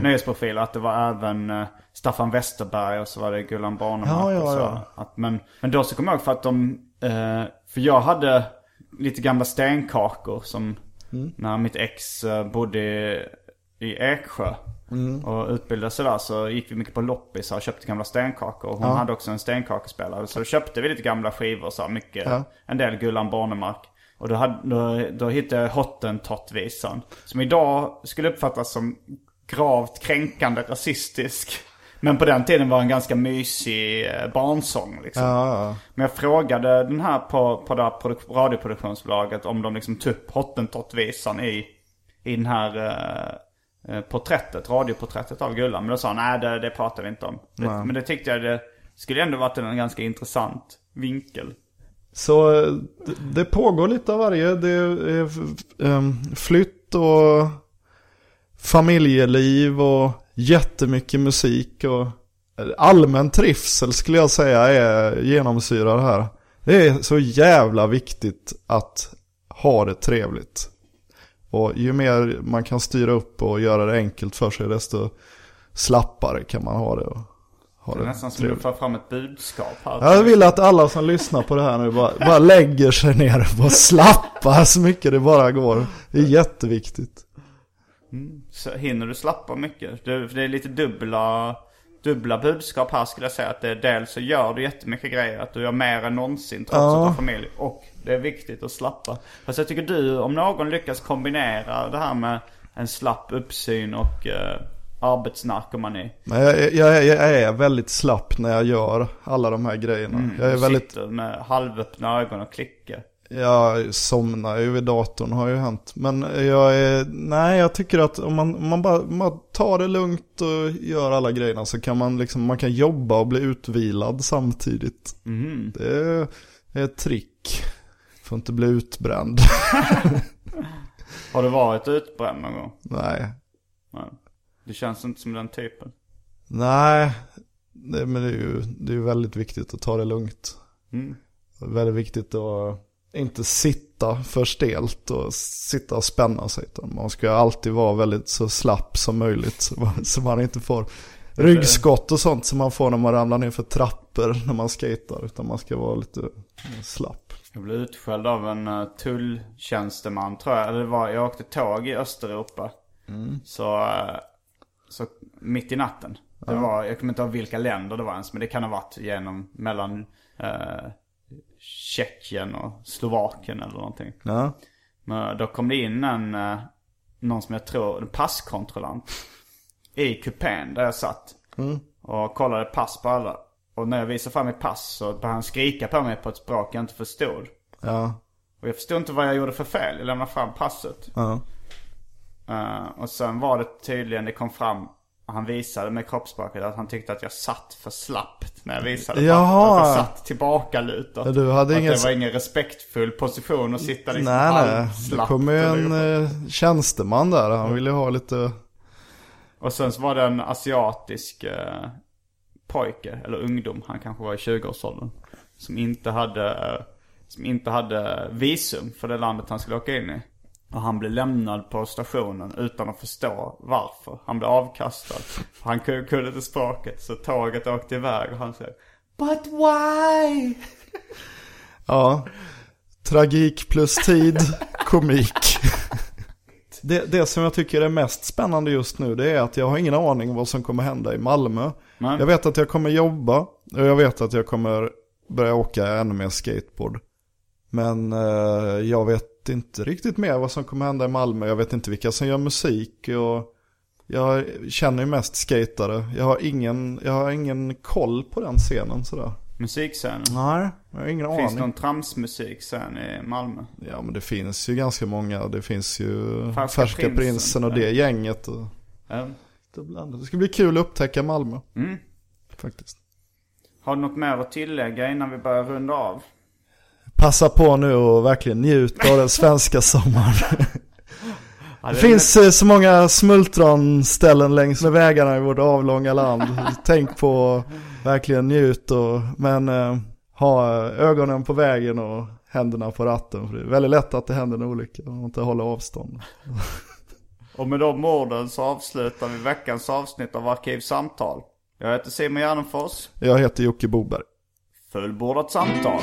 nöjesprofiler. Att det var även Staffan Westerberg och så var det Gullan Bornemark. Men då så kom jag ihåg för att de... för jag hade... lite gamla stenkakor som när mitt ex bodde i Eksjö och utbildade sig där, så gick vi mycket på loppis och köpte gamla stenkakor. Hon hade också en stenkakespelare, så då köpte vi lite gamla skivor så mycket, en del Gullan Bornemark. Och då hittade jag Hottentottvisan, som idag skulle uppfattas som gravt kränkande rasistisk. Men på den tiden var en ganska mysig barnsång liksom. Men jag frågade den här på det här radioproduktionsbolaget om de liksom typ Hottentottvisan i den här porträttet, radioporträttet av Gullan. Men då sa han, nej det pratar vi inte om. Men det tyckte jag, det skulle ändå varit en ganska intressant vinkel. Så det pågår lite av varje. Det är flytt och familjeliv och jättemycket musik och allmän trivsel skulle jag säga är genomsyrar det här. Det är så jävla viktigt att ha det trevligt. Och ju mer man kan styra upp och göra det enkelt för sig, desto slappare kan man ha det. Och ha det är nästan som att få fram ett budskap här. Jag vill att alla som lyssnar på det här nu bara lägger sig ner och bara slappar så mycket det bara går. Det är jätteviktigt. Mm. Så hinner du slappa mycket? Det är lite dubbla budskap här skulle jag säga, att det är dels så gör du jättemycket grejer, att du gör mer än någonsin trots att du har familj, och det är viktigt att slappa. Fast jag tycker du, om någon lyckas kombinera det här med en slapp uppsyn och arbetsnarkomani. Jag är väldigt slapp när jag gör alla de här grejerna. Jag är väldigt... sitter med halvöppna ögon och klickar. Jag somnar ju vid datorn, har ju hänt. Men jag tycker att om man bara tar det lugnt och gör alla grejerna så kan man liksom, man kan jobba och bli utvilad samtidigt. Mm. Det är ett trick. Får inte bli utbränd. Har du varit utbränd någon gång? Nej. Det känns inte som den typen. Nej, men det är ju väldigt viktigt att ta det lugnt. Mm. Det är väldigt viktigt att inte sitta för stelt och sitta och spänna sig. Man ska alltid vara väldigt så slapp som möjligt så man inte får ryggskott och sånt som man får när man ramlar ner för trappor när man skater, utan man ska vara lite slapp. Jag blev utskälld av en tulltjänsteman tror jag. Jag åkte tåg i Östeuropa. Mm. Så mitt i natten. Det var, jag kommer inte ihåg vilka länder det var ens, men det kan ha varit mellan Tjeckien och Slovakien eller någonting. Ja. Men då kom det in någon som jag tror, en passkontrollant i kupén där jag satt och kollade pass på alla. Och när jag visade fram mitt pass så började han skrika på mig på ett språk jag inte förstod. Ja. Och jag förstod inte vad jag gjorde för fel. Jag lämnade fram passet. Ja. Och sen var det tydligen, det kom fram, han visade med kroppsspråket att han tyckte att jag satt för slappt när jag visade. Jaha. Att jag satt tillbaka lutat. Ja, du hade det var ingen respektfull position att sitta liksom slapp. Det kom ju en tjänsteman där, han ville ha lite... Och sen så var det en asiatisk pojke, eller ungdom, han kanske var i 20-årsåldern, som inte hade visum för det landet han skulle åka in i. Och han blev lämnad på stationen utan att förstå varför. Han blev avkastad. Han kunde inte språket, så tåget åkte iväg och han sa "But why?" Ja, tragik plus tid, komik. Det som jag tycker är mest spännande just nu, det är att jag har ingen aning vad som kommer hända i Malmö. Nej. Jag vet att jag kommer jobba och jag vet att jag kommer börja åka ännu mer skateboard. Men jag vet inte riktigt mer vad som kommer hända i Malmö. Jag vet inte vilka som gör musik och jag känner ju mest skatare. Jag har ingen koll på den scenen sådär. Musikscenen? Nej, jag har ingen aning. Finns det någon tramsmusikscen i Malmö? Ja, men det finns ju ganska många. Det finns ju Färska Prinsen och det gänget. Och... Det ska bli kul att upptäcka Malmö. Mm. Faktiskt. Har du något mer att tillägga innan vi börjar runda av? Passa på nu och verkligen njuta av den svenska sommaren. Det finns så många smultronställen längs med vägarna i vårt avlånga land. Tänk på verkligen njut, men ha ögonen på vägen och händerna på ratten. För det är väldigt lätt att det händer en olycka om man inte håller avstånd. Och med de orden så avslutar vi veckans avsnitt av Arkivsamtal. Jag heter Simon Järnfors. Jag heter Jocke Boberg. Fullbordat samtal.